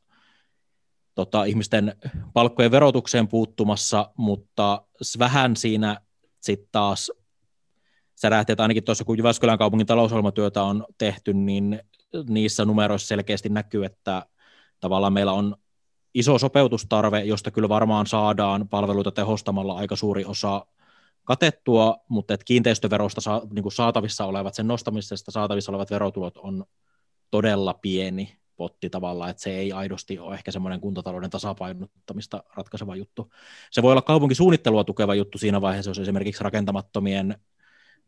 ihmisten palkkojen verotukseen puuttumassa, mutta vähän siinä sitten taas sä lähtee, että ainakin tuossa kun Jyväskylän kaupungin talousohjelmatyötä on tehty, niin niissä numeroissa selkeästi näkyy, että tavallaan meillä on iso sopeutustarve, josta kyllä varmaan saadaan palveluita tehostamalla aika suuri osa katettua, mutta että kiinteistöverosta saatavissa olevat, sen nostamisesta saatavissa olevat verotulot on todella pieni potti tavallaan, että se ei aidosti ole ehkä semmoinen kuntatalouden tasapainottamista ratkaiseva juttu. Se voi olla kaupunkisuunnittelua tukeva juttu siinä vaiheessa, jos esimerkiksi rakentamattomien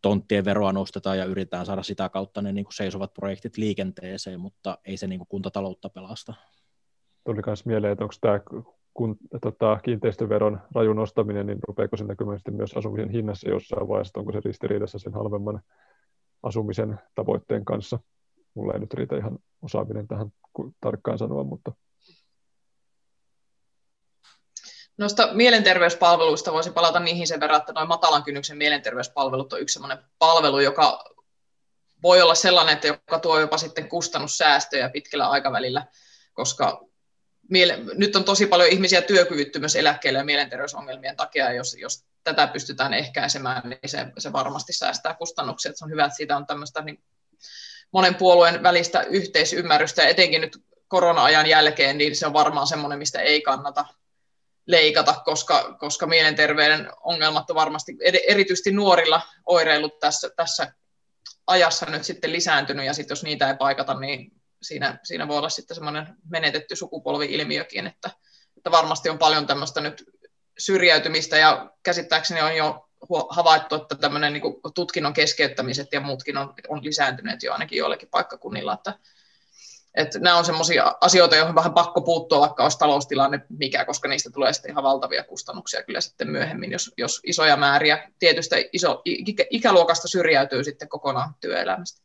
tonttien veroa nostetaan ja yritetään saada sitä kautta ne niin kuin seisovat projektit liikenteeseen, mutta ei se niin kuin kuntataloutta pelasta. Tuli myös mieleen, että onko tämä kiinteistöveron raju nostaminen, niin rupeako se näkymään myös asumisen hinnassa jossain vaiheessa, onko se ristiriidassa sen halvemman asumisen tavoitteen kanssa? Mulla ei nyt riitä ihan osaaminen tähän tarkkaan sanoa, mutta... Noista mielenterveyspalveluista voisi palata niihin sen verran, että noin matalan kynnyksen mielenterveyspalvelut on yksi sellainen palvelu, joka voi olla sellainen, että joka tuo jopa sitten kustannussäästöjä pitkällä aikavälillä, koska nyt on tosi paljon ihmisiä työkyvyttömyyseläkkeellä ja mielenterveysongelmien takia, ja jos tätä pystytään ehkäisemään, niin se varmasti säästää kustannuksia. Se on hyvä, että siitä on tämmöistä niin monen puolueen välistä yhteisymmärrystä, ja etenkin nyt korona-ajan jälkeen, niin se on varmaan semmoinen, mistä ei kannata leikata, koska mielenterveyden ongelmat on varmasti erityisesti nuorilla oireillut tässä ajassa nyt sitten lisääntynyt, ja sitten jos niitä ei paikata, niin siinä voi olla sitten semmoinen menetetty sukupolvi-ilmiökin, että varmasti on paljon tämmöistä nyt syrjäytymistä, ja käsittääkseni on jo havaittu, että tämmöinen niin kuin tutkinnon keskeyttämiset ja muutkin on lisääntyneet jo ainakin joillakin paikkakunnilla, että nämä on semmoisia asioita, joihin vähän pakko puuttua, vaikka olisi taloustilanne mikä, koska niistä tulee sitten ihan valtavia kustannuksia kyllä sitten myöhemmin, jos isoja määriä tietystä ikäluokasta syrjäytyy sitten kokonaan työelämästä.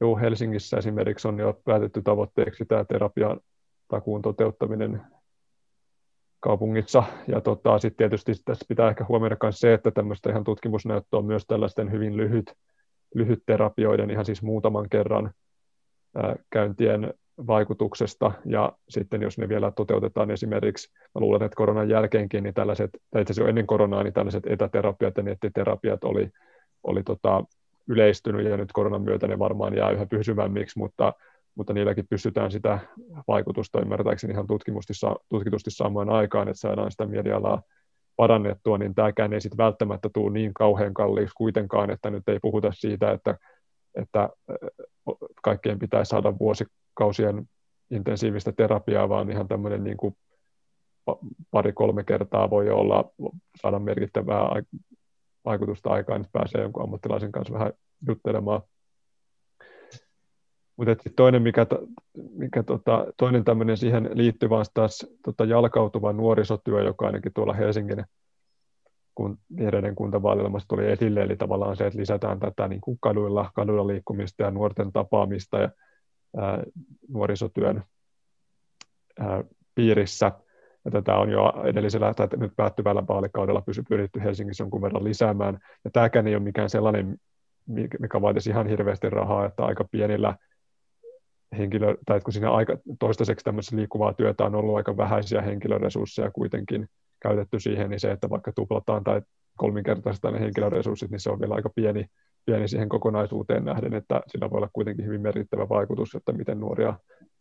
Joo, Helsingissä esimerkiksi on jo päätetty tavoitteeksi tämä terapian takuun toteuttaminen kaupungissa, ja sitten tietysti tässä pitää ehkä huomioida myös se, että tämmöistä ihan tutkimusnäyttöä on myös tällaisten hyvin lyhyt terapioiden, ihan siis muutaman kerran käyntien vaikutuksesta, ja sitten jos ne vielä toteutetaan esimerkiksi, mä luulen, että koronan jälkeenkin, niin tällaiset, tai itse asiassa jo ennen koronaa, niin tällaiset etäterapiat ja nettiterapiat oli yleistynyt, ja nyt koronan myötä ne varmaan jää yhä pysyvämmiksi, mutta niilläkin pystytään sitä vaikutusta ymmärtääkseni ihan tutkitusti saamaan aikaan, että saadaan sitä mielialaa parannettua, niin tämäkään ei sitten välttämättä tule niin kauhean kalliiksi kuitenkaan, että nyt ei puhuta siitä, että kaikkien pitää saada vuosikausien intensiivistä terapiaa, vaan ihan tämmöinen niin kuin 2-3 kertaa voi olla, saada merkittävää vaikutusta aikaan, että pääsee jonkun ammattilaisen kanssa vähän juttelemaan. Mutta toinen, toinen tämmöinen siihen liittyvä on taas jalkautuva nuorisotyö, joka ainakin tuolla Helsingin vihreiden kuntavaaliohjelmassa tuli esille, eli tavallaan se, että lisätään tätä niin kuin kaduilla liikkumista ja nuorten tapaamista ja nuorisotyön piirissä. Ja tätä on jo edellisellä tai nyt päättyvällä vaalikaudella pyritty Helsingissä jonkun verran lisäämään. Ja tämäkään ei ole mikään sellainen, mikä vaatisi ihan hirveästi rahaa, että aika pienillä henkilöillä, tai kun siinä aika toistaiseksi tämmöisessä liikkuvaa työtä on ollut aika vähäisiä henkilöresursseja kuitenkin käytetty siihen, niin se, että vaikka tuplataan tai 3-kertaistetaan ne henkilöresurssit, niin se on vielä aika pieni siihen kokonaisuuteen nähden, että sillä voi olla kuitenkin hyvin merkittävä vaikutus, että miten nuoria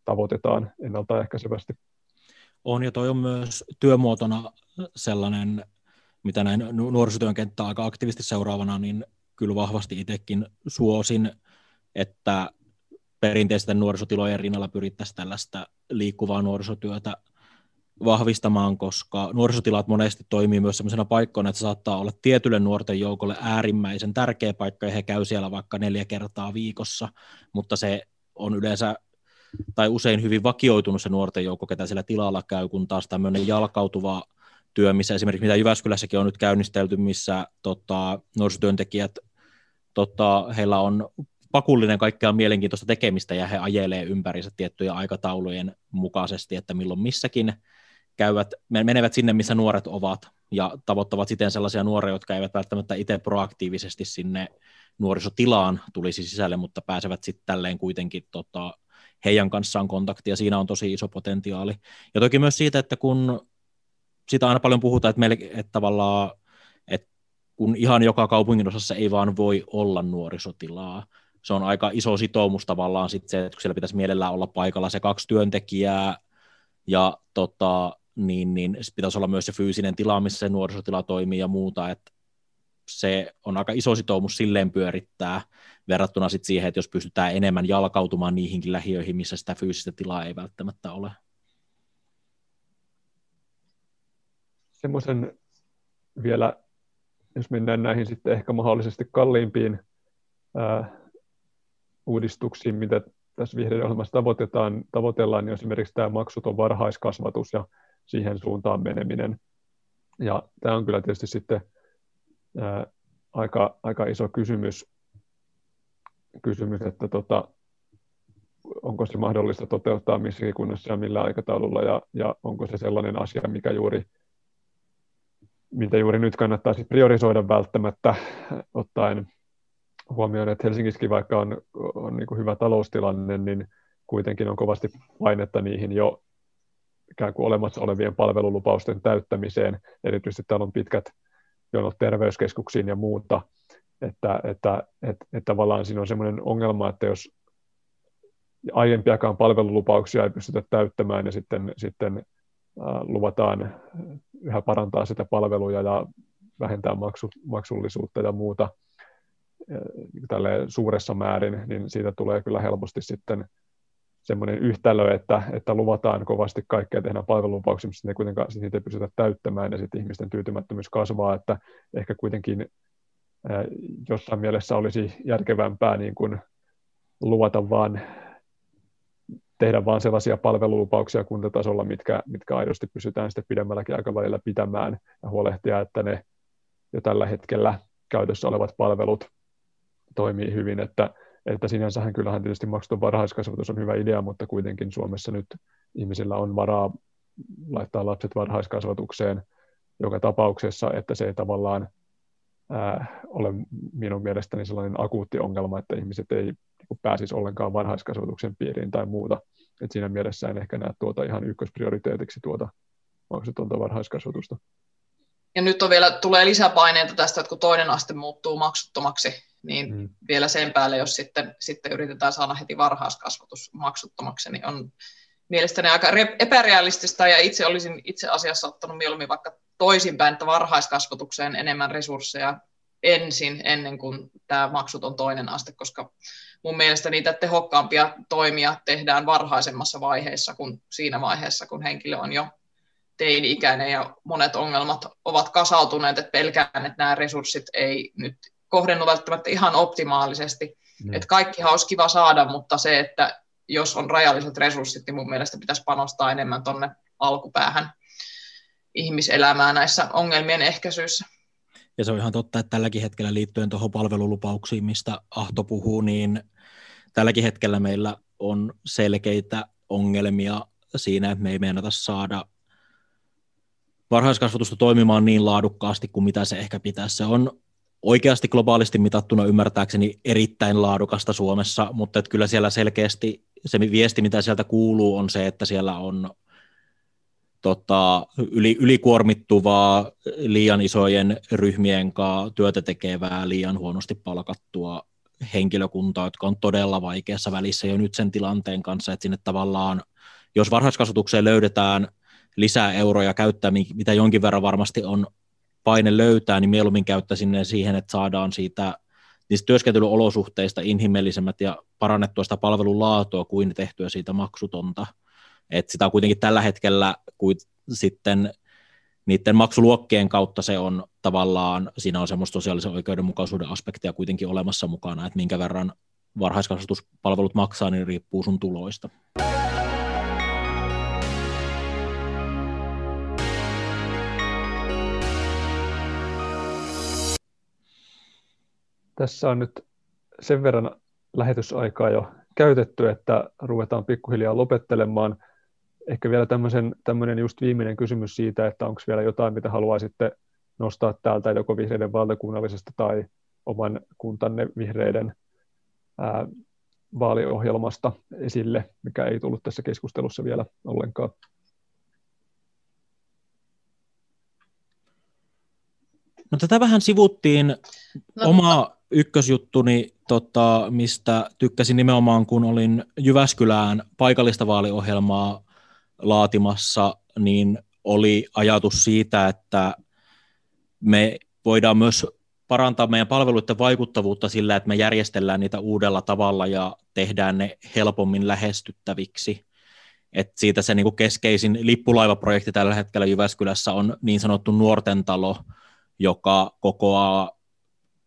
tavoitetaan ennaltaehkäisevästi. On, ja toi on myös työmuotona sellainen, mitä näin nuorisotyön kenttää aika aktiivisesti seuraavana, niin kyllä vahvasti itsekin suosin, että perinteisten nuorisotilojen rinnalla pyrittäisiin tällaista liikkuvaa nuorisotyötä vahvistamaan, koska nuorisotilat monesti toimii myös sellaisena paikkoina, että se saattaa olla tietylle nuorten joukolle äärimmäisen tärkeä paikka, ja he käy siellä vaikka 4 kertaa viikossa, mutta se on yleensä tai usein hyvin vakioitunut se nuorten joukko, ketä siellä tilalla käy, kun taas tämmöinen jalkautuva työ, missä esimerkiksi mitä Jyväskylässäkin on nyt käynnistelty, missä nuorisotyöntekijät, heillä on pakullinen kaikkea mielenkiintoista tekemistä, ja he ajelee ympäriinsä tiettyjä aikataulujen mukaisesti, että milloin missäkin menevät sinne, missä nuoret ovat, ja tavoittavat siten sellaisia nuoria, jotka eivät välttämättä itse proaktiivisesti sinne nuorisotilaan tulisi sisälle, mutta pääsevät sitten tälleen kuitenkin heidän kanssaan kontaktia. Siinä on tosi iso potentiaali. Ja toki myös siitä, että kun sitä aina paljon puhutaan, että tavallaan, että kun ihan joka kaupungin osassa ei vaan voi olla nuorisotilaa. Se on aika iso sitoumus tavallaan sitten se, että kun siellä pitäisi mielellään olla paikalla se 2 työntekijää, ja niin pitäisi olla myös se fyysinen tila, missä se nuorisotila toimii ja muuta, että se on aika iso sitoumus silleen pyörittää verrattuna sitten siihen, että jos pystytään enemmän jalkautumaan niihinkin lähiöihin, missä sitä fyysistä tilaa ei välttämättä ole. Semmoisen vielä, jos mennään näihin sitten ehkä mahdollisesti kalliimpiin uudistuksiin, mitä tässä vihreiden ohjelmassa tavoitellaan, niin esimerkiksi tämä maksuton varhaiskasvatus ja siihen suuntaan meneminen. Ja tämä on kyllä tietysti sitten aika iso kysymys, että onko se mahdollista toteuttaa missäkin kunnassa ja millä aikataululla, ja onko se sellainen asia, mitä juuri nyt kannattaa priorisoida välttämättä, ottaen huomioon, että Helsingissäkin vaikka on niin kuin hyvä taloustilanne, niin kuitenkin on kovasti painetta niihin jo ikään kuin olemassa olevien palvelulupausten täyttämiseen. Erityisesti täällä on pitkät jonot terveyskeskuksiin ja muuta, että tavallaan siinä on sellainen ongelma, että jos aiempiakaan palvelulupauksia ei pystytä täyttämään, ja sitten luvataan yhä parantaa sitä palveluja ja vähentää maksullisuutta ja muuta tälleen suuressa määrin, niin siitä tulee kyllä helposti sitten semmoinen yhtälö, että luvataan kovasti kaikkea, tehdään palvelulupauksia, mutta niitä ei pystytä täyttämään, ja sitten ihmisten tyytymättömyys kasvaa, että ehkä kuitenkin jossain mielessä olisi järkevämpää niin kuin luvata vaan, tehdä vaan sellaisia palvelulupauksia kuntatasolla, mitkä aidosti pystytään sitten pidemmälläkin aikavälillä pitämään, ja huolehtia, että ne jo tällä hetkellä käytössä olevat palvelut toimii hyvin, että sinänsähän kyllähän tietysti maksuton varhaiskasvatus on hyvä idea, mutta kuitenkin Suomessa nyt ihmisillä on varaa laittaa lapset varhaiskasvatukseen joka tapauksessa, että se ei tavallaan ole minun mielestäni sellainen akuutti ongelma, että ihmiset ei pääsisi ollenkaan varhaiskasvatuksen piiriin tai muuta. Et siinä mielessä en ehkä näe tuota ihan ykkösprioriteetiksi tuota maksutonta varhaiskasvatusta. Ja nyt on vielä, tulee lisäpaineita tästä, että kun toinen aste muuttuu maksuttomaksi, niin vielä sen päälle, jos sitten yritetään saada heti varhaiskasvatus maksuttomaksi, niin on mielestäni aika epärealistista, ja itse olisin itse asiassa ottanut mieluummin vaikka toisinpäin, että varhaiskasvatukseen enemmän resursseja ensin, ennen kuin tämä maksuton toinen aste, koska mun mielestä niitä tehokkaampia toimia tehdään varhaisemmassa vaiheessa kuin siinä vaiheessa, kun henkilö on jo teini-ikäinen ja monet ongelmat ovat kasautuneet, että pelkään, että nämä resurssit ei nyt kohdennu välttämättä ihan optimaalisesti. Että kaikkihan olisi kiva saada, mutta se, että jos on rajalliset resurssit, niin mun mielestä pitäisi panostaa enemmän tuonne alkupäähän ihmiselämää näissä ongelmien ehkäisyissä. Ja se on ihan totta, että tälläkin hetkellä liittyen tuohon palvelulupauksiin, mistä Ahto puhuu, niin tälläkin hetkellä meillä on selkeitä ongelmia siinä, että me ei meinata saada varhaiskasvatusta toimimaan niin laadukkaasti kuin mitä se ehkä pitäisi. Se on oikeasti globaalisti mitattuna ymmärtääkseni erittäin laadukasta Suomessa, mutta että kyllä siellä selkeästi se viesti, mitä sieltä kuuluu, on se, että siellä on ylikuormittuvaa, liian isojen ryhmien kanssa työtä tekevää, liian huonosti palkattua henkilökuntaa, jotka on todella vaikeassa välissä jo nyt sen tilanteen kanssa, että sinne tavallaan, jos varhaiskasvatukseen löydetään lisää euroja käyttää, mitä jonkin verran varmasti on paine löytää, niin mieluummin käyttää sinne siihen, että saadaan siitä niistä työskentelyolosuhteista inhimillisemmät ja parannettua sitä palvelun laatua kuin tehtyä siitä maksutonta. Et sitä on kuitenkin tällä hetkellä, kun sitten niiden maksuluokkien kautta se on tavallaan, siinä on semmoista sosiaalisen oikeudenmukaisuuden aspektia kuitenkin olemassa mukana, että minkä verran varhaiskasvatuspalvelut maksaa, niin riippuu sun tuloista. Tässä on nyt sen verran lähetysaikaa jo käytetty, että ruvetaan pikkuhiljaa lopettelemaan. Ehkä vielä tämmöinen just viimeinen kysymys siitä, että onko vielä jotain, mitä haluaisitte nostaa täältä joko vihreiden valtakunnallisesta tai oman kuntanne vihreiden vaaliohjelmasta esille, mikä ei tullut tässä keskustelussa vielä ollenkaan. No, tätä vähän sivuttiin. Oma ykkösjuttuni, mistä tykkäsin nimenomaan, kun olin Jyväskylään paikallista vaaliohjelmaa laatimassa, niin oli ajatus siitä, että me voidaan myös parantaa meidän palveluiden vaikuttavuutta sillä, että me järjestellään niitä uudella tavalla ja tehdään ne helpommin lähestyttäviksi. Et siitä se niinku keskeisin lippulaivaprojekti tällä hetkellä Jyväskylässä on niin sanottu nuorten talo, joka kokoaa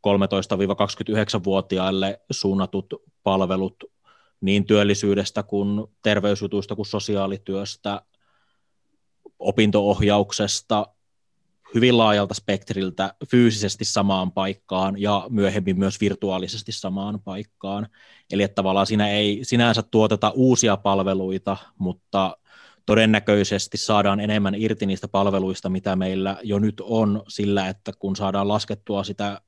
13-29-vuotiaille suunnatut palvelut niin työllisyydestä kuin terveysjutuista kuin sosiaalityöstä, opinto-ohjauksesta, hyvin laajalta spektriltä fyysisesti samaan paikkaan ja myöhemmin myös virtuaalisesti samaan paikkaan. Eli että tavallaan siinä ei sinänsä tuoteta uusia palveluita, mutta todennäköisesti saadaan enemmän irti niistä palveluista, mitä meillä jo nyt on, sillä että kun saadaan laskettua sitä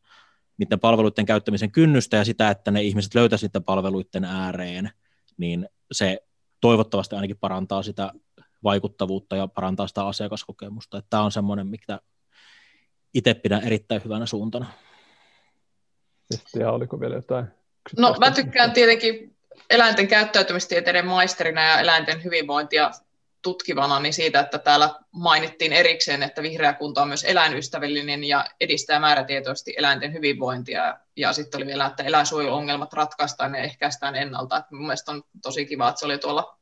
niiden palveluiden käyttämisen kynnystä ja sitä, että ne ihmiset löytäisivät niiden palveluiden ääreen, niin se toivottavasti ainakin parantaa sitä vaikuttavuutta ja parantaa sitä asiakaskokemusta. Että tämä on semmoinen, mitä itse pidän erittäin hyvänä suuntana. Ja oliko vielä jotain? No, mä tykkään tietenkin eläinten käyttäytymistieteiden maisterina ja eläinten hyvinvointia tutkivana niin siitä, että täällä mainittiin erikseen, että vihreä kunta on myös eläinystävällinen ja edistää määrätietoisesti eläinten hyvinvointia. Ja sitten oli vielä, että eläinsuojeluongelmat ratkaistaan ja ehkäistään ennalta. Et mun mielestä on tosi kiva, että se oli tuolla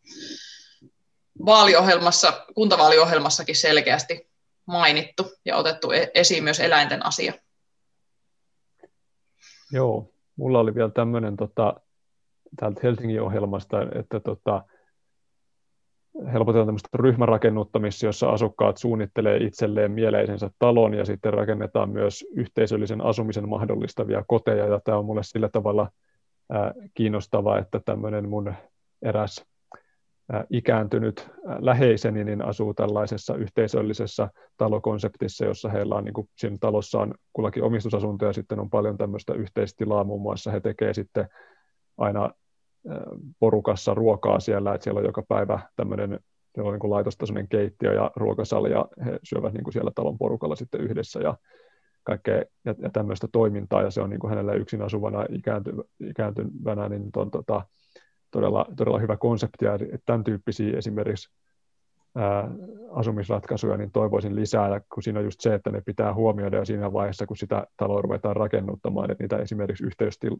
vaaliohjelmassa, kuntavaaliohjelmassakin selkeästi mainittu ja otettu esiin myös eläinten asia. Joo, mulla oli vielä tämmöinen täältä Helsingin ohjelmasta, että helpotetaan tämmöistä ryhmärakennuttamista, jossa asukkaat suunnittelee itselleen mieleisensä talon ja sitten rakennetaan myös yhteisöllisen asumisen mahdollistavia koteja. Ja tämä on mulle sillä tavalla kiinnostavaa, että tämmöinen mun eräs ikääntynyt läheiseni niin asuu tällaisessa yhteisöllisessä talokonseptissa, jossa heillä on, niin kuin siinä talossa on kullakin omistusasunto ja sitten on paljon tämmöistä yhteistilaa, muun muassa he tekee sitten aina porukassa ruokaa siellä, että siellä on joka päivä tämmöinen, siellä on niin kuin laitostasoinen keittiö ja ruokasali ja he syövät niin kuin siellä talon porukalla sitten yhdessä ja kaikkea ja tämmöistä toimintaa ja se on niin kuin hänellä yksin asuvana ikääntyvänä niin on todella hyvä konsepti ja tämän tyyppisiä esimerkiksi asumisratkaisuja niin toivoisin lisää ja kun siinä on just se, että ne pitää huomioida ja siinä vaiheessa, kun sitä taloa ruvetaan rakennuttamaan, että niitä esimerkiksi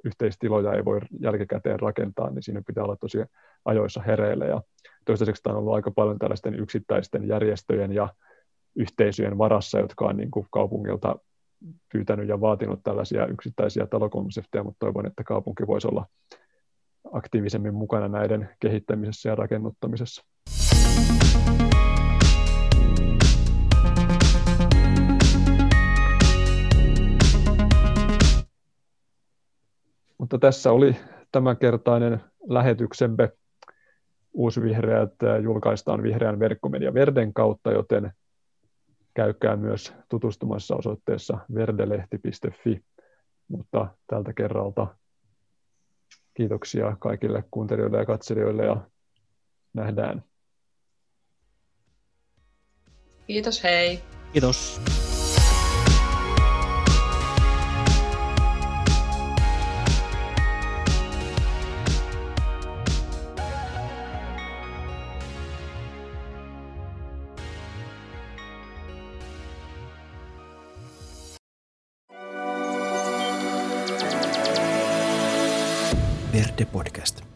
yhteistiloja ei voi jälkikäteen rakentaa, niin siinä pitää olla tosi ajoissa hereillä ja toistaiseksi tämä on ollut aika paljon tällaisten yksittäisten järjestöjen ja yhteisöjen varassa, jotka on niin kuin kaupungilta pyytänyt ja vaatinut tällaisia yksittäisiä talokonsepteja, mutta toivon, että kaupunki voisi olla aktiivisemmin mukana näiden kehittämisessä ja rakennuttamisessa. Mutta tässä oli tämänkertainen lähetyksemme. Uusi Vihreät julkaistaan vihreän verkkomedia Verden kautta, joten käykää myös tutustumassa osoitteessa verdelehti.fi. Mutta tältä kerralta kiitoksia kaikille kuuntelijoille ja katselijoille ja nähdään. Kiitos, hei. Kiitos. Podcast.